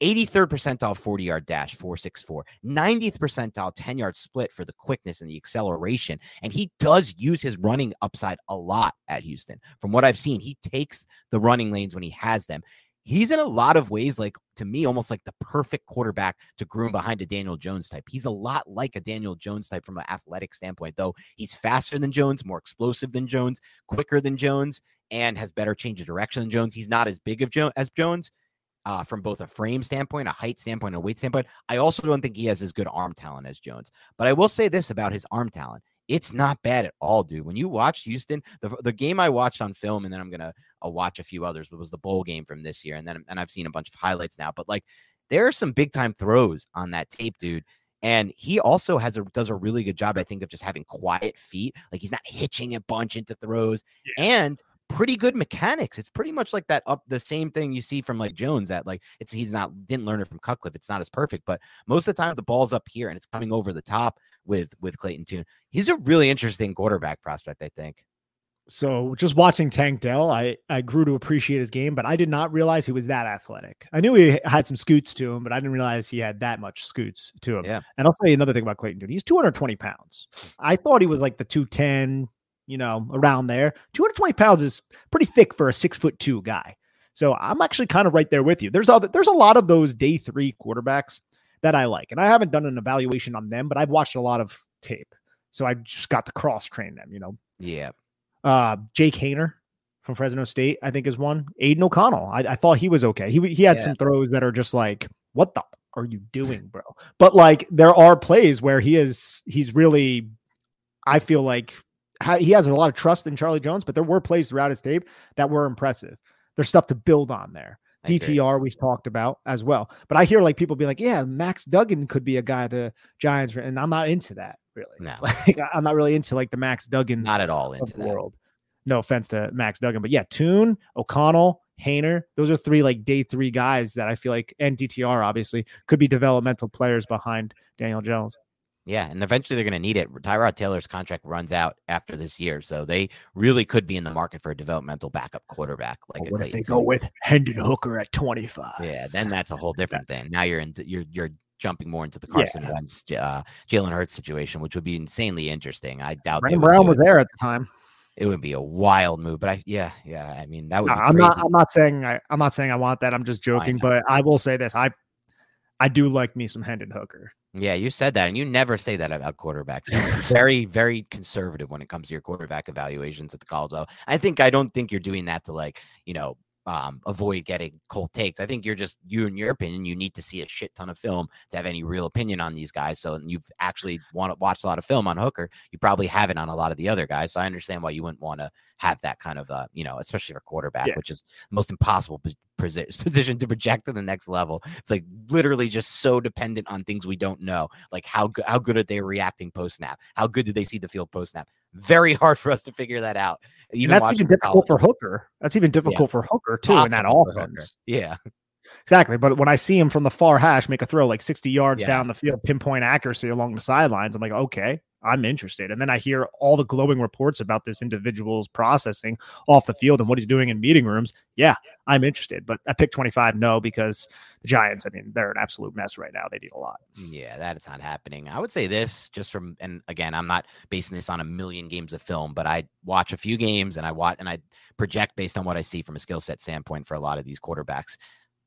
eighty-third percentile forty-yard dash, four sixty-four. ninetieth percentile ten-yard split for the quickness and the acceleration. And he does use his running upside a lot at Houston. From what I've seen, he takes the running lanes when he has them. He's in a lot of ways, like to me, almost like the perfect quarterback to groom behind a Daniel Jones type. He's a lot like a Daniel Jones type from an athletic standpoint, though he's faster than Jones, more explosive than Jones, quicker than Jones, and has better change of direction than Jones. He's not as big of jo- as Jones. Uh, from both a frame standpoint, a height standpoint, a weight standpoint. I also don't think he has as good arm talent as Jones. But I will say this about his arm talent. it's not bad at all, dude. When you watch Houston, the the game I watched on film, and then I'm going to uh, watch a few others, but it was the bowl game from this year. And then and I've seen a bunch of highlights now, but like there are some big time throws on that tape, dude. And he also has a, does a really good job, I think, of just having quiet feet. Like he's not hitching a bunch into throws yeah. and pretty good mechanics. It's pretty much like that up the same thing you see from like Jones that like it's, he's not, didn't learn it from Cutcliffe. It's not as perfect, but most of the time the ball's up here and it's coming over the top with, with Clayton Tune. He's a really interesting quarterback prospect, I think. So just watching Tank Dell, I, I grew to appreciate his game, but I did not realize he was that athletic. I knew he had some scoots to him, but I didn't realize he had that much scoots to him. Yeah. And I'll tell you another thing about Clayton Tune. He's two hundred twenty pounds. I thought he was like the two ten, you know, around there. two hundred twenty pounds is pretty thick for a six foot two guy. So I'm actually kind of right there with you. There's all the, there's a lot of those day three quarterbacks that I like, and I haven't done an evaluation on them, but I've watched a lot of tape. So I've just got to cross train them, you know? Yeah. Uh, Jake Haener from Fresno State, I think, is one. Aidan O'Connell, I, I thought he was okay. He he had yeah. some throws that are just like, what the f- are you doing, bro? But like, there are plays where he is, he's really, I feel like ha- he has a lot of trust in Charlie Jones. But there were plays throughout his tape that were impressive. There's stuff to build on there. I D T R agree. We've talked about as well. But I hear like people be like, yeah, Max Duggan could be a guy the Giants, and I'm not into that. Really, no. Like, I'm not really into like the Max Duggan. Not at all into the world. No offense to Max Duggan, but yeah, Tune, O'Connell, Haener, those are three like day three guys that I feel like, and D T R obviously could be developmental players behind Daniel Jones. Yeah, and eventually they're going to need it. Tyrod Taylor's contract runs out after this year, so they really could be in the market for a developmental backup quarterback. Like, well, what if they go with Hendon Hooker at twenty-five? Yeah, then that's a whole different thing. Now you're in you're you're. jumping more into the Carson yeah. Wentz, uh, Jalen Hurts situation, which would be insanely interesting. I doubt Ray Brown was there at the time. It would be a wild move, but I, yeah, yeah. I mean, that would. No, be I'm crazy. not. I'm not saying. I, I'm not saying I want that. I'm just joking. I but I will say this: I, I do like me some Hendon Hooker. Yeah, you said that, and you never say that about quarterbacks. Very, very conservative when it comes to your quarterback evaluations at the college level. I think I don't think you're doing that to like you know. Um, avoid getting cold takes. I think you're just, you in your opinion, you need to see a shit ton of film to have any real opinion on these guys. So, and you've actually want to watch a lot of film on Hooker. You probably haven't on a lot of the other guys. So I understand why you wouldn't want to have that kind of, uh, you know, especially for quarterback, yeah. which is the most impossible p- position to project to the next level. It's like literally just so dependent on things we don't know. Like how, go- how good are they reacting post snap? How good do they see the field post snap? Very hard for us to figure that out. Even that's even difficult college. for Hooker. That's even difficult yeah. for Hooker too. Awesome in that offense. Yeah, exactly. But when I see him from the far hash, make a throw like sixty yards yeah. down the field, pinpoint accuracy along the sidelines, I'm like, okay, I'm interested. And then I hear all the glowing reports about this individual's processing off the field and what he's doing in meeting rooms. Yeah, I'm interested, but I picked twenty-five. No, because the Giants, I mean, they're an absolute mess right now. They need a lot. Yeah, that is not happening. I would say this just from, and again, I'm not basing this on a million games of film, but I watch a few games and I watch and I project based on what I see from a skill set standpoint for a lot of these quarterbacks.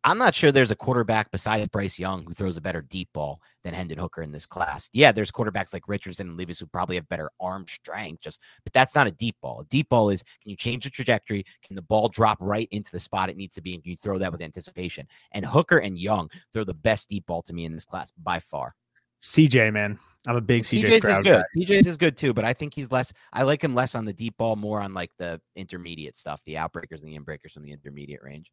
I'm not sure there's a quarterback besides Bryce Young who throws a better deep ball than Hendon Hooker in this class. Yeah, there's quarterbacks like Richardson and Levis who probably have better arm strength, just but that's not a deep ball. A deep ball is, can you change the trajectory? Can the ball drop right into the spot it needs to be? And can you throw that with anticipation? And Hooker and Young throw the best deep ball to me in this class by far. C J, man. I'm a big C J Stroud guy. C J's is good too, but I think he's less, I like him less on the deep ball, more on like the intermediate stuff, the outbreakers and the inbreakers from the intermediate range.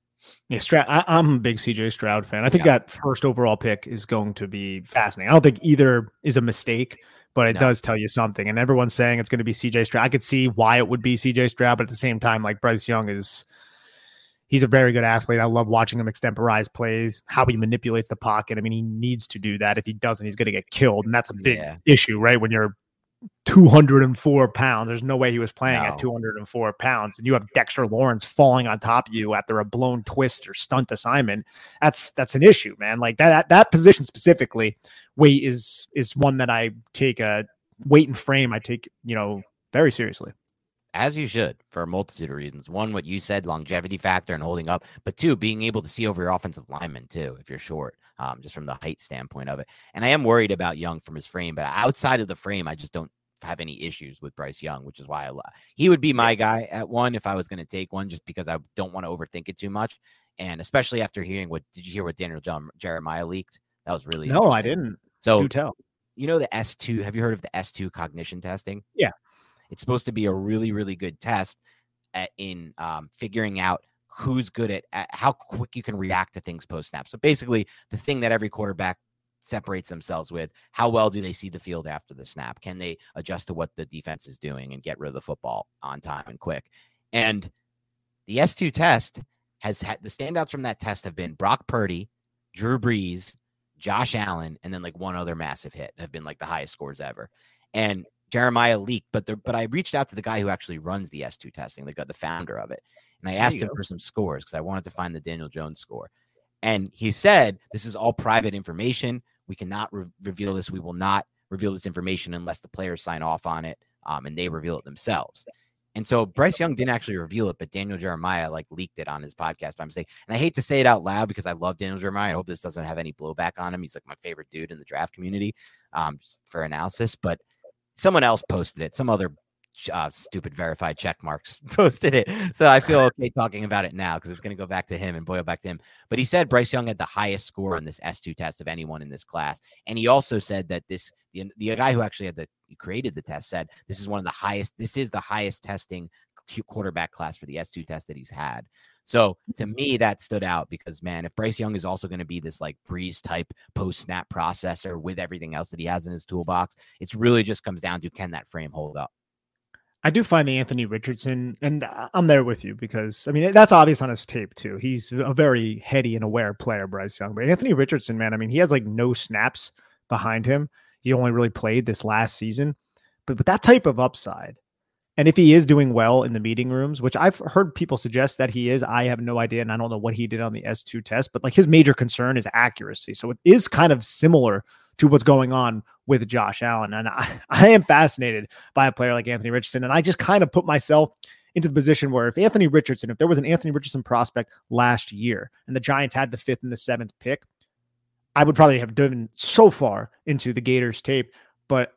Yeah, Stroud, I, I'm a big C J Stroud fan. I think yeah. that first overall pick is going to be fascinating. I don't think either is a mistake, but it no. does tell you something. And everyone's saying it's going to be C J Stroud. I could see why it would be C J Stroud, but at the same time, like Bryce Young is, he's a very good athlete. I love watching him extemporize plays, how he manipulates the pocket. I mean, he needs to do that. If he doesn't, he's going to get killed. And that's a big yeah. issue, right? When you're two hundred four pounds, there's no way he was playing no. at two hundred four pounds. And you have Dexter Lawrence falling on top of you after a blown twist or stunt assignment. That's, that's an issue, man. Like that, that, that position specifically, weight is, is one that I take a weight and frame. I take, you know, very seriously. As you should, for a multitude of reasons. One, what you said, longevity factor and holding up. But two, being able to see over your offensive lineman, too, if you're short, um, just from the height standpoint of it. And I am worried about Young from his frame. But outside of the frame, I just don't have any issues with Bryce Young, which is why I love. He would be my guy at one if I was going to take one, just because I don't want to overthink it too much. And especially after hearing what – did you hear what Daniel Jeremiah leaked? That was really – No, I didn't. So, do tell. you know, the S two, have you heard of the S two cognition testing? Yeah. It's supposed to be a really, really good test at, in um, figuring out who's good at, at how quick you can react to things post-snap. So basically the thing that every quarterback separates themselves with, how well do they see the field after the snap? Can they adjust to what the defense is doing and get rid of the football on time and quick? And the S two test has had the standouts from that test have been Brock Purdy, Drew Brees, Josh Allen, and then like one other massive hit have been like the highest scores ever. And Jeremiah leaked, but the, but I reached out to the guy who actually runs the S two testing, the, the founder of it. And I asked him go. for some scores because I wanted to find the Daniel Jones score. And he said, this is all private information. We cannot re- reveal this. We will not reveal this information unless the players sign off on it um, and they reveal it themselves. And so Bryce Young didn't actually reveal it, but Daniel Jeremiah like leaked it on his podcast by mistake. And I hate to say it out loud because I love Daniel Jeremiah. I hope this doesn't have any blowback on him. He's like my favorite dude in the draft community um, for analysis, but someone else posted it. Some other uh, stupid verified check marks posted it. So I feel okay talking about it now because it's going to go back to him and boil back to him. But he said Bryce Young had the highest score on this S two test of anyone in this class. And he also said that this, the, the guy who actually had the, who created the test said, this is one of the highest, this is the highest testing quarterback class for the S two test that he's had. So to me, that stood out because, man, if Bryce Young is also going to be this like Breeze type post snap processor with everything else that he has in his toolbox, it's really just comes down to, can that frame hold up? I do find the Anthony Richardson, and I'm there with you because, I mean, that's obvious on his tape too. He's a very heady and aware player, Bryce Young, but Anthony Richardson, man, I mean, he has like no snaps behind him. He only really played this last season, but, but that type of upside. And if he is doing well in the meeting rooms, which I've heard people suggest that he is, I have no idea. And I don't know what he did on the S two test, but like his major concern is accuracy. So it is kind of similar to what's going on with Josh Allen. And I, I am fascinated by a player like Anthony Richardson. And I just kind of put myself into the position where if Anthony Richardson, if there was an Anthony Richardson prospect last year and the Giants had the fifth and the seventh pick, I would probably have driven so far into the Gators tape, but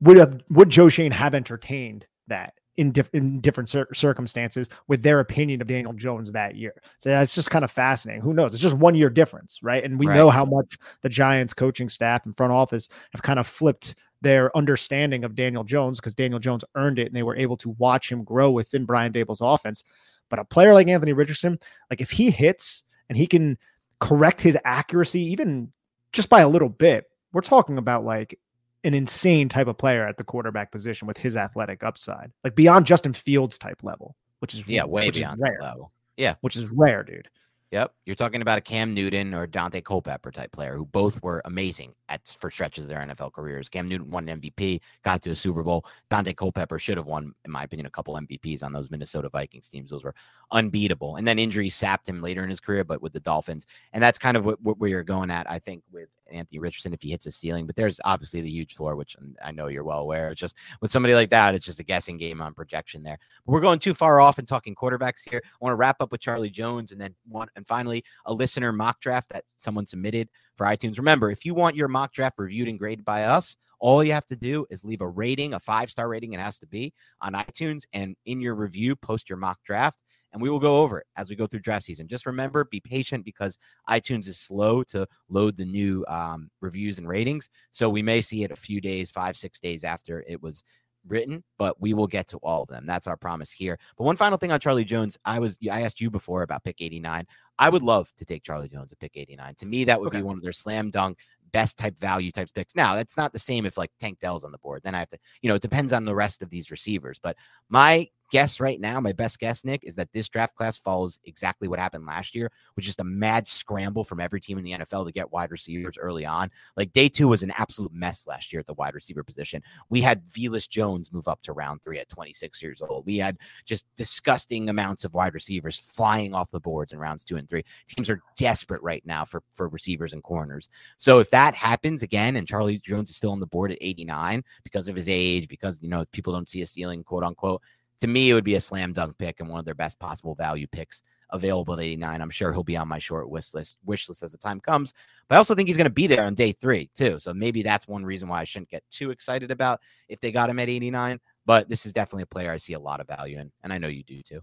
would have, would Joe Shane have entertained that in, diff- in different cir- circumstances with their opinion of Daniel Jones that year? So that's just kind of fascinating. Who knows? It's just one year difference, right? And we right. know how much the Giants coaching staff and front office have kind of flipped their understanding of Daniel Jones because Daniel Jones earned it and they were able to watch him grow within Brian Daboll's offense. But a player like Anthony Richardson, like if he hits and he can correct his accuracy, even just by a little bit, we're talking about like an insane type of player at the quarterback position with his athletic upside, like beyond Justin Fields type level, which is yeah, way beyond that level. Yeah. Which is rare, dude. Yep. You're talking about a Cam Newton or Dante Culpepper type player who both were amazing at for stretches of their N F L careers. Cam Newton won an M V P, got to a Super Bowl. Dante Culpepper should have won, in my opinion, a couple M V Ps on those Minnesota Vikings teams. Those were unbeatable. And then injury sapped him later in his career, but with the Dolphins. And that's kind of what, what we are going at, I think, with Anthony Richardson if he hits a ceiling. But there's obviously the huge floor, which I know you're well aware. It's just with somebody like that, it's just a guessing game on projection there. But we're going too far off and talking quarterbacks here. I want to wrap up with Charlie Jones and then one and finally a listener mock draft that someone submitted for iTunes. Remember, if you want your mock draft reviewed and graded by us, all you have to do is leave a rating, a five-star rating, it has to be on iTunes, and in your review, post your mock draft. And we will go over it as we go through draft season. Just remember, be patient because iTunes is slow to load the new um, reviews and ratings. So we may see it a few days, five, six days after it was written, but we will get to all of them. That's our promise here. But one final thing on Charlie Jones. I was, I asked you before about pick eighty-nine. I would love to take Charlie Jones at pick eighty-nine. To me, that would okay. be one of their slam dunk best type value type picks. Now that's not the same if like Tank Dell's on the board, then I have to, you know, it depends on the rest of these receivers, but my guess right now, my best guess, Nick, is that this draft class follows exactly what happened last year, which is just a mad scramble from every team in the N F L to get wide receivers early on. Like day two was an absolute mess last year at the wide receiver position. We had Velus Jones move up to round three at twenty-six years old. We had just disgusting amounts of wide receivers flying off the boards in rounds two and three. Teams are desperate right now for, for receivers and corners. So if that happens again, and Charlie Jones is still on the board at eighty-nine because of his age, because, you know, people don't see a ceiling, quote unquote, to me, it would be a slam dunk pick and one of their best possible value picks available at eighty-nine. I'm sure he'll be on my short wish list, wish list as the time comes. But I also think he's going to be there on day three, too. So maybe that's one reason why I shouldn't get too excited about if they got him at eighty-nine. But this is definitely a player I see a lot of value in, and I know you do, too.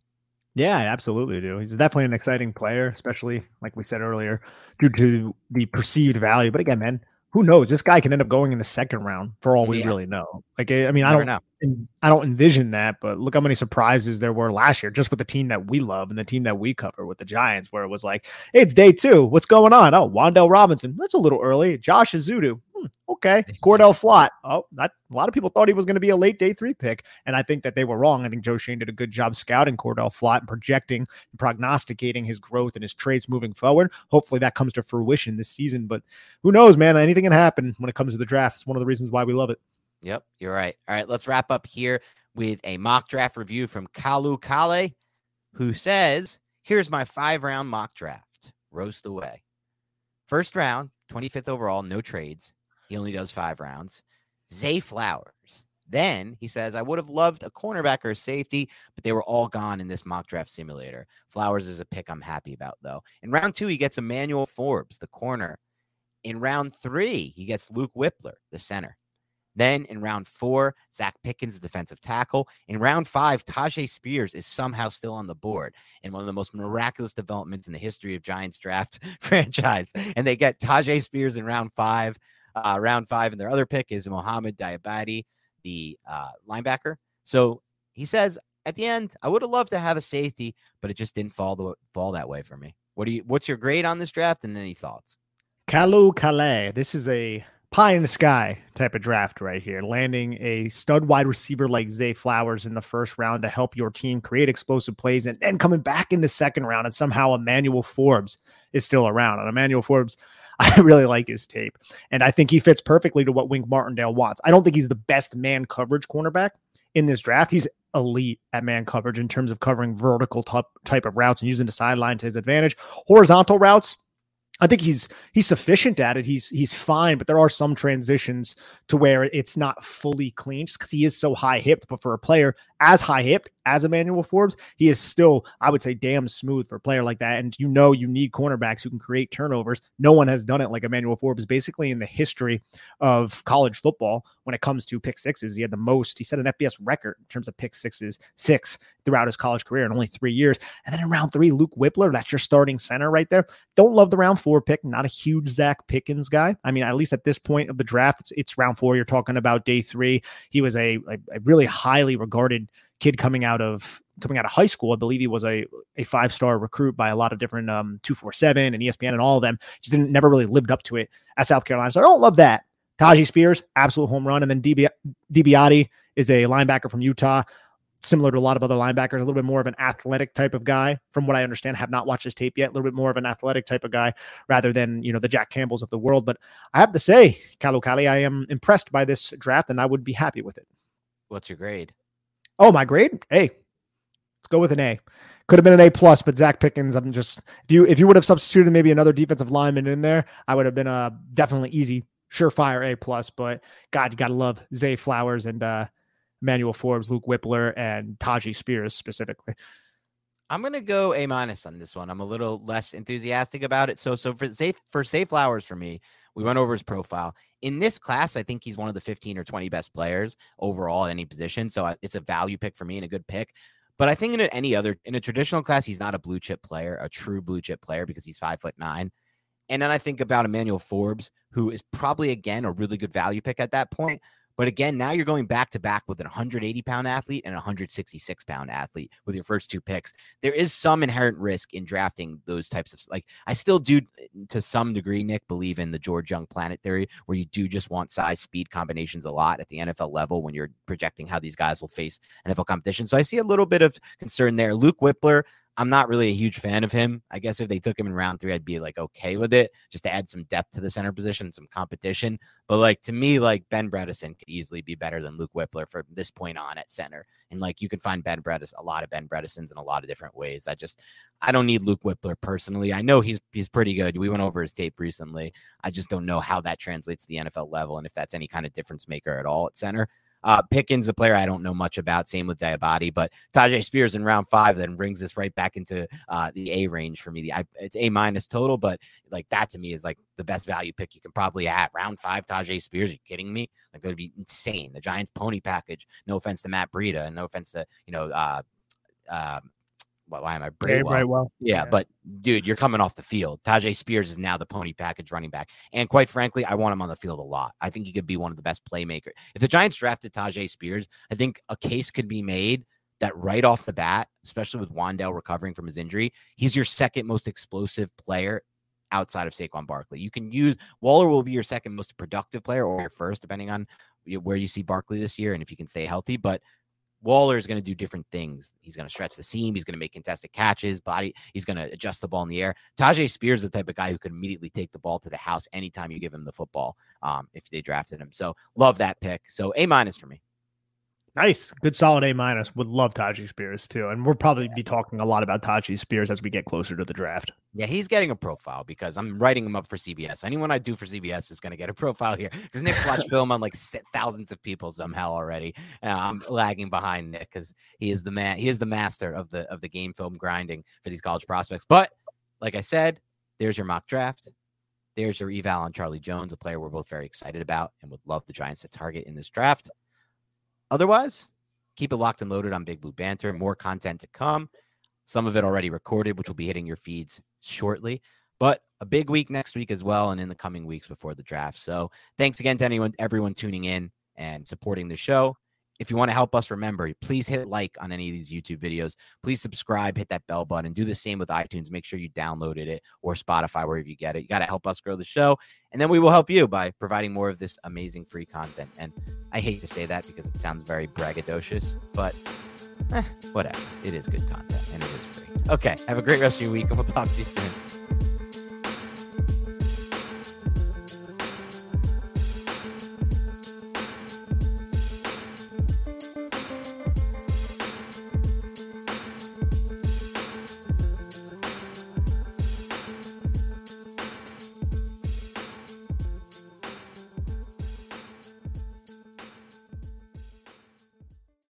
Yeah, I absolutely do. He's definitely an exciting player, especially, like we said earlier, due to the perceived value. But again, man, who knows? This guy can end up going in the second round for all we yeah. really know. Like, I mean, I Never don't, know. I don't envision that, but look how many surprises there were last year, just with the team that we love and the team that we cover with the Giants, where it was like, hey, it's day two. What's going on? Oh, Wan'Dale Robinson. That's a little early. Josh Azudu. Hmm, okay. Cordell Flott. Oh, that, a lot of people thought he was going to be a late day three pick. And I think that they were wrong. I think Joe Shane did a good job scouting Cordell Flott and projecting and prognosticating his growth and his traits moving forward. Hopefully that comes to fruition this season, but who knows, man, anything can happen when it comes to the draft. It's one of the reasons why we love it. Yep. You're right. All right. Let's wrap up here with a mock draft review from Kalu Kale, who says, here's my five round mock draft. Roast away. First round, twenty-fifth overall, no trades. He only does five rounds. Zay Flowers. Then he says, I would have loved a cornerback or a safety, but they were all gone in this mock draft simulator. Flowers is a pick I'm happy about, though. In round two, he gets Emmanuel Forbes, the corner. In round three, he gets Luke Whippler, the center. Then in round four, Zach Pickens, defensive tackle. In round five, Tajay Spears is somehow still on the board in one of the most miraculous developments in the history of Giants draft franchise. And they get Tajay Spears in round five. Uh, round five, and their other pick is Mohamed Diabati, the uh, linebacker. So he says, at the end, I would have loved to have a safety, but it just didn't fall the fall that way for me. What do you? What's your grade on this draft, and any thoughts? Kalu Kale, this is a pie in the sky type of draft right here. Landing a stud wide receiver like Zay Flowers in the first round to help your team create explosive plays, and then coming back in the second round, and somehow Emmanuel Forbes is still around. And Emmanuel Forbes, I really like his tape, and I think he fits perfectly to what Wink Martindale wants. I don't think he's the best man coverage cornerback in this draft. He's elite at man coverage in terms of covering vertical type of routes and using the sideline to his advantage. Horizontal routes, I think he's he's sufficient at it. He's he's fine, but there are some transitions to where it's not fully clean just because he is so high-hipped. But for a player as high-hipped as Emmanuel Forbes, he is still, I would say, damn smooth for a player like that. And you know you need cornerbacks who can create turnovers. No one has done it like Emmanuel Forbes basically in the history of college football when it comes to pick sixes. He had the most. He set an F B S record in terms of pick sixes, six throughout his college career in only three years. And then in round three, Luke Whippler, that's your starting center right there. Don't love the round four pick. Not a huge Zach Pickens guy. I mean, at least at this point of the draft, it's, it's round four. You're talking about day three. He was a, a, a really highly regarded kid coming out of coming out of high school. I believe he was a, a five-star recruit by a lot of different um, two forty-seven and E S P N and all of them. Just didn't never really lived up to it at South Carolina. So I don't love that. Tajay Spears, absolute home run. And then D B, Diabati is a linebacker from Utah, similar to a lot of other linebackers, a little bit more of an athletic type of guy. From what I understand, have not watched his tape yet, a little bit more of an athletic type of guy rather than, you know, the Jack Campbells of the world. But I have to say, Kalu Kale, I am impressed by this draft and I would be happy with it. What's your grade? Oh, my grade? A. Let's go with an A. Could have been an A plus, but Zach Pickens, I'm just, if you if you would have substituted maybe another defensive lineman in there, I would have been a definitely easy, surefire A plus. But God, you gotta love Zay Flowers and uh, Emmanuel Forbes, Luke Whippler, and Tajay Spears specifically. I'm gonna go A minus on this one. I'm a little less enthusiastic about it. So so for Zay for Zay Flowers for me, we went over his profile. In this class, I think he's one of the fifteen or twenty best players overall at any position. So it's a value pick for me and a good pick. But I think in any other, in a traditional class, he's not a blue chip player, a true blue chip player, because he's five foot nine. And then I think about Emmanuel Forbes, who is probably, again, a really good value pick at that point. But again, now you're going back to back with an one hundred eighty pound athlete and a one hundred sixty-six pound athlete with your first two picks. There is some inherent risk in drafting those types of, like, I still do to some degree, Nick, believe in the George Young planet theory, where you do just want size speed combinations a lot at the N F L level when you're projecting how these guys will face N F L competition. So I see a little bit of concern there. Luke Whippler, I'm not really a huge fan of him. I guess if they took him in round three, I'd be like, okay with it, just to add some depth to the center position, some competition. But like, to me, like Ben Bredesen could easily be better than Luke Whippler from this point on at center. And like, you can find Ben Bredesen, a lot of Ben Bredesens in a lot of different ways. I just, I don't need Luke Whippler personally. I know he's, he's pretty good. We went over his tape recently. I just don't know how that translates to the N F L level. And if that's any kind of difference maker at all at center. Uh, Pickens, a player I don't know much about, same with Diabati, but Tajay Spears in round five then brings this right back into uh, the A range for me. The, I, it's A minus total, but like that to me is like the best value pick you can probably have. Round five, Tajay Spears, are you kidding me? Like, that would be insane. The Giants pony package, no offense to Matt Breida and no offense to, you know, uh, uh, why am I Braidwell? Braidwell. Yeah, yeah, but dude, you're coming off the field. Tajay Spears is now the pony package running back. And quite frankly, I want him on the field a lot. I think he could be one of the best playmakers. If the Giants drafted Tajay Spears, I think a case could be made that right off the bat, especially with Wan'Dale recovering from his injury, he's your second most explosive player outside of Saquon Barkley. You can use Waller will be your second most productive player or your first, depending on where you see Barkley this year and if you can stay healthy. But Waller is going to do different things. He's going to stretch the seam. He's going to make contested catches, body. He's going to adjust the ball in the air. Tajay Spears is the type of guy who could immediately take the ball to the house anytime you give him the football um, if they drafted him. So love that pick. So A minus for me. Nice. Good solid A minus. Would love Tajay Spears too. And we'll probably be talking a lot about Tajay Spears as we get closer to the draft. Yeah, he's getting a profile because I'm writing him up for C B S. Anyone I do for C B S is going to get a profile here because Nick's watched film on like thousands of people somehow already. Uh, I'm lagging behind Nick because he is the man. He is the master of the of the game film grinding for these college prospects. But like I said, there's your mock draft. There's your eval on Charlie Jones, a player we're both very excited about and would love the Giants to target in this draft. Otherwise, keep it locked and loaded on Big Blue Banter. More content to come. Some of it already recorded, which will be hitting your feeds shortly. But a big week next week as well and in the coming weeks before the draft. So thanks again to anyone, everyone tuning in and supporting the show. If you want to help us, remember, please hit like on any of these YouTube videos. Please subscribe, hit that bell button. Do the same with iTunes. Make sure you downloaded it or Spotify, wherever you get it. You got to help us grow the show. And then we will help you by providing more of this amazing free content. And I hate to say that because it sounds very braggadocious, but eh, whatever. It is good content and it is free. Okay. Have a great rest of your week and we'll talk to you soon.